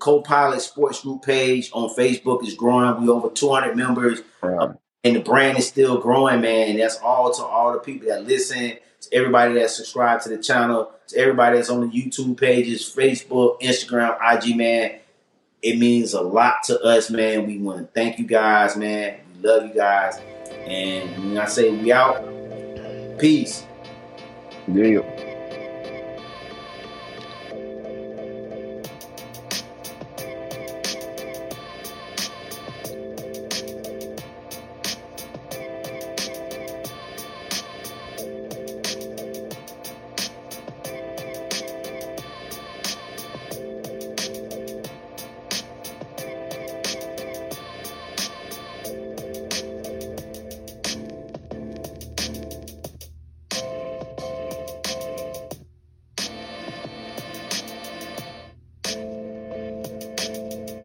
Co-Pilot Sports Group page on Facebook is growing. We over 200 members, and the brand is still growing, man. And that's all to all the people that listen, to everybody that subscribed to the channel, to everybody that's on the YouTube pages, Facebook, Instagram, IG, man. It means a lot to us, man. We want to thank you guys, man. We love you guys. And when I say we out, peace. Yeah.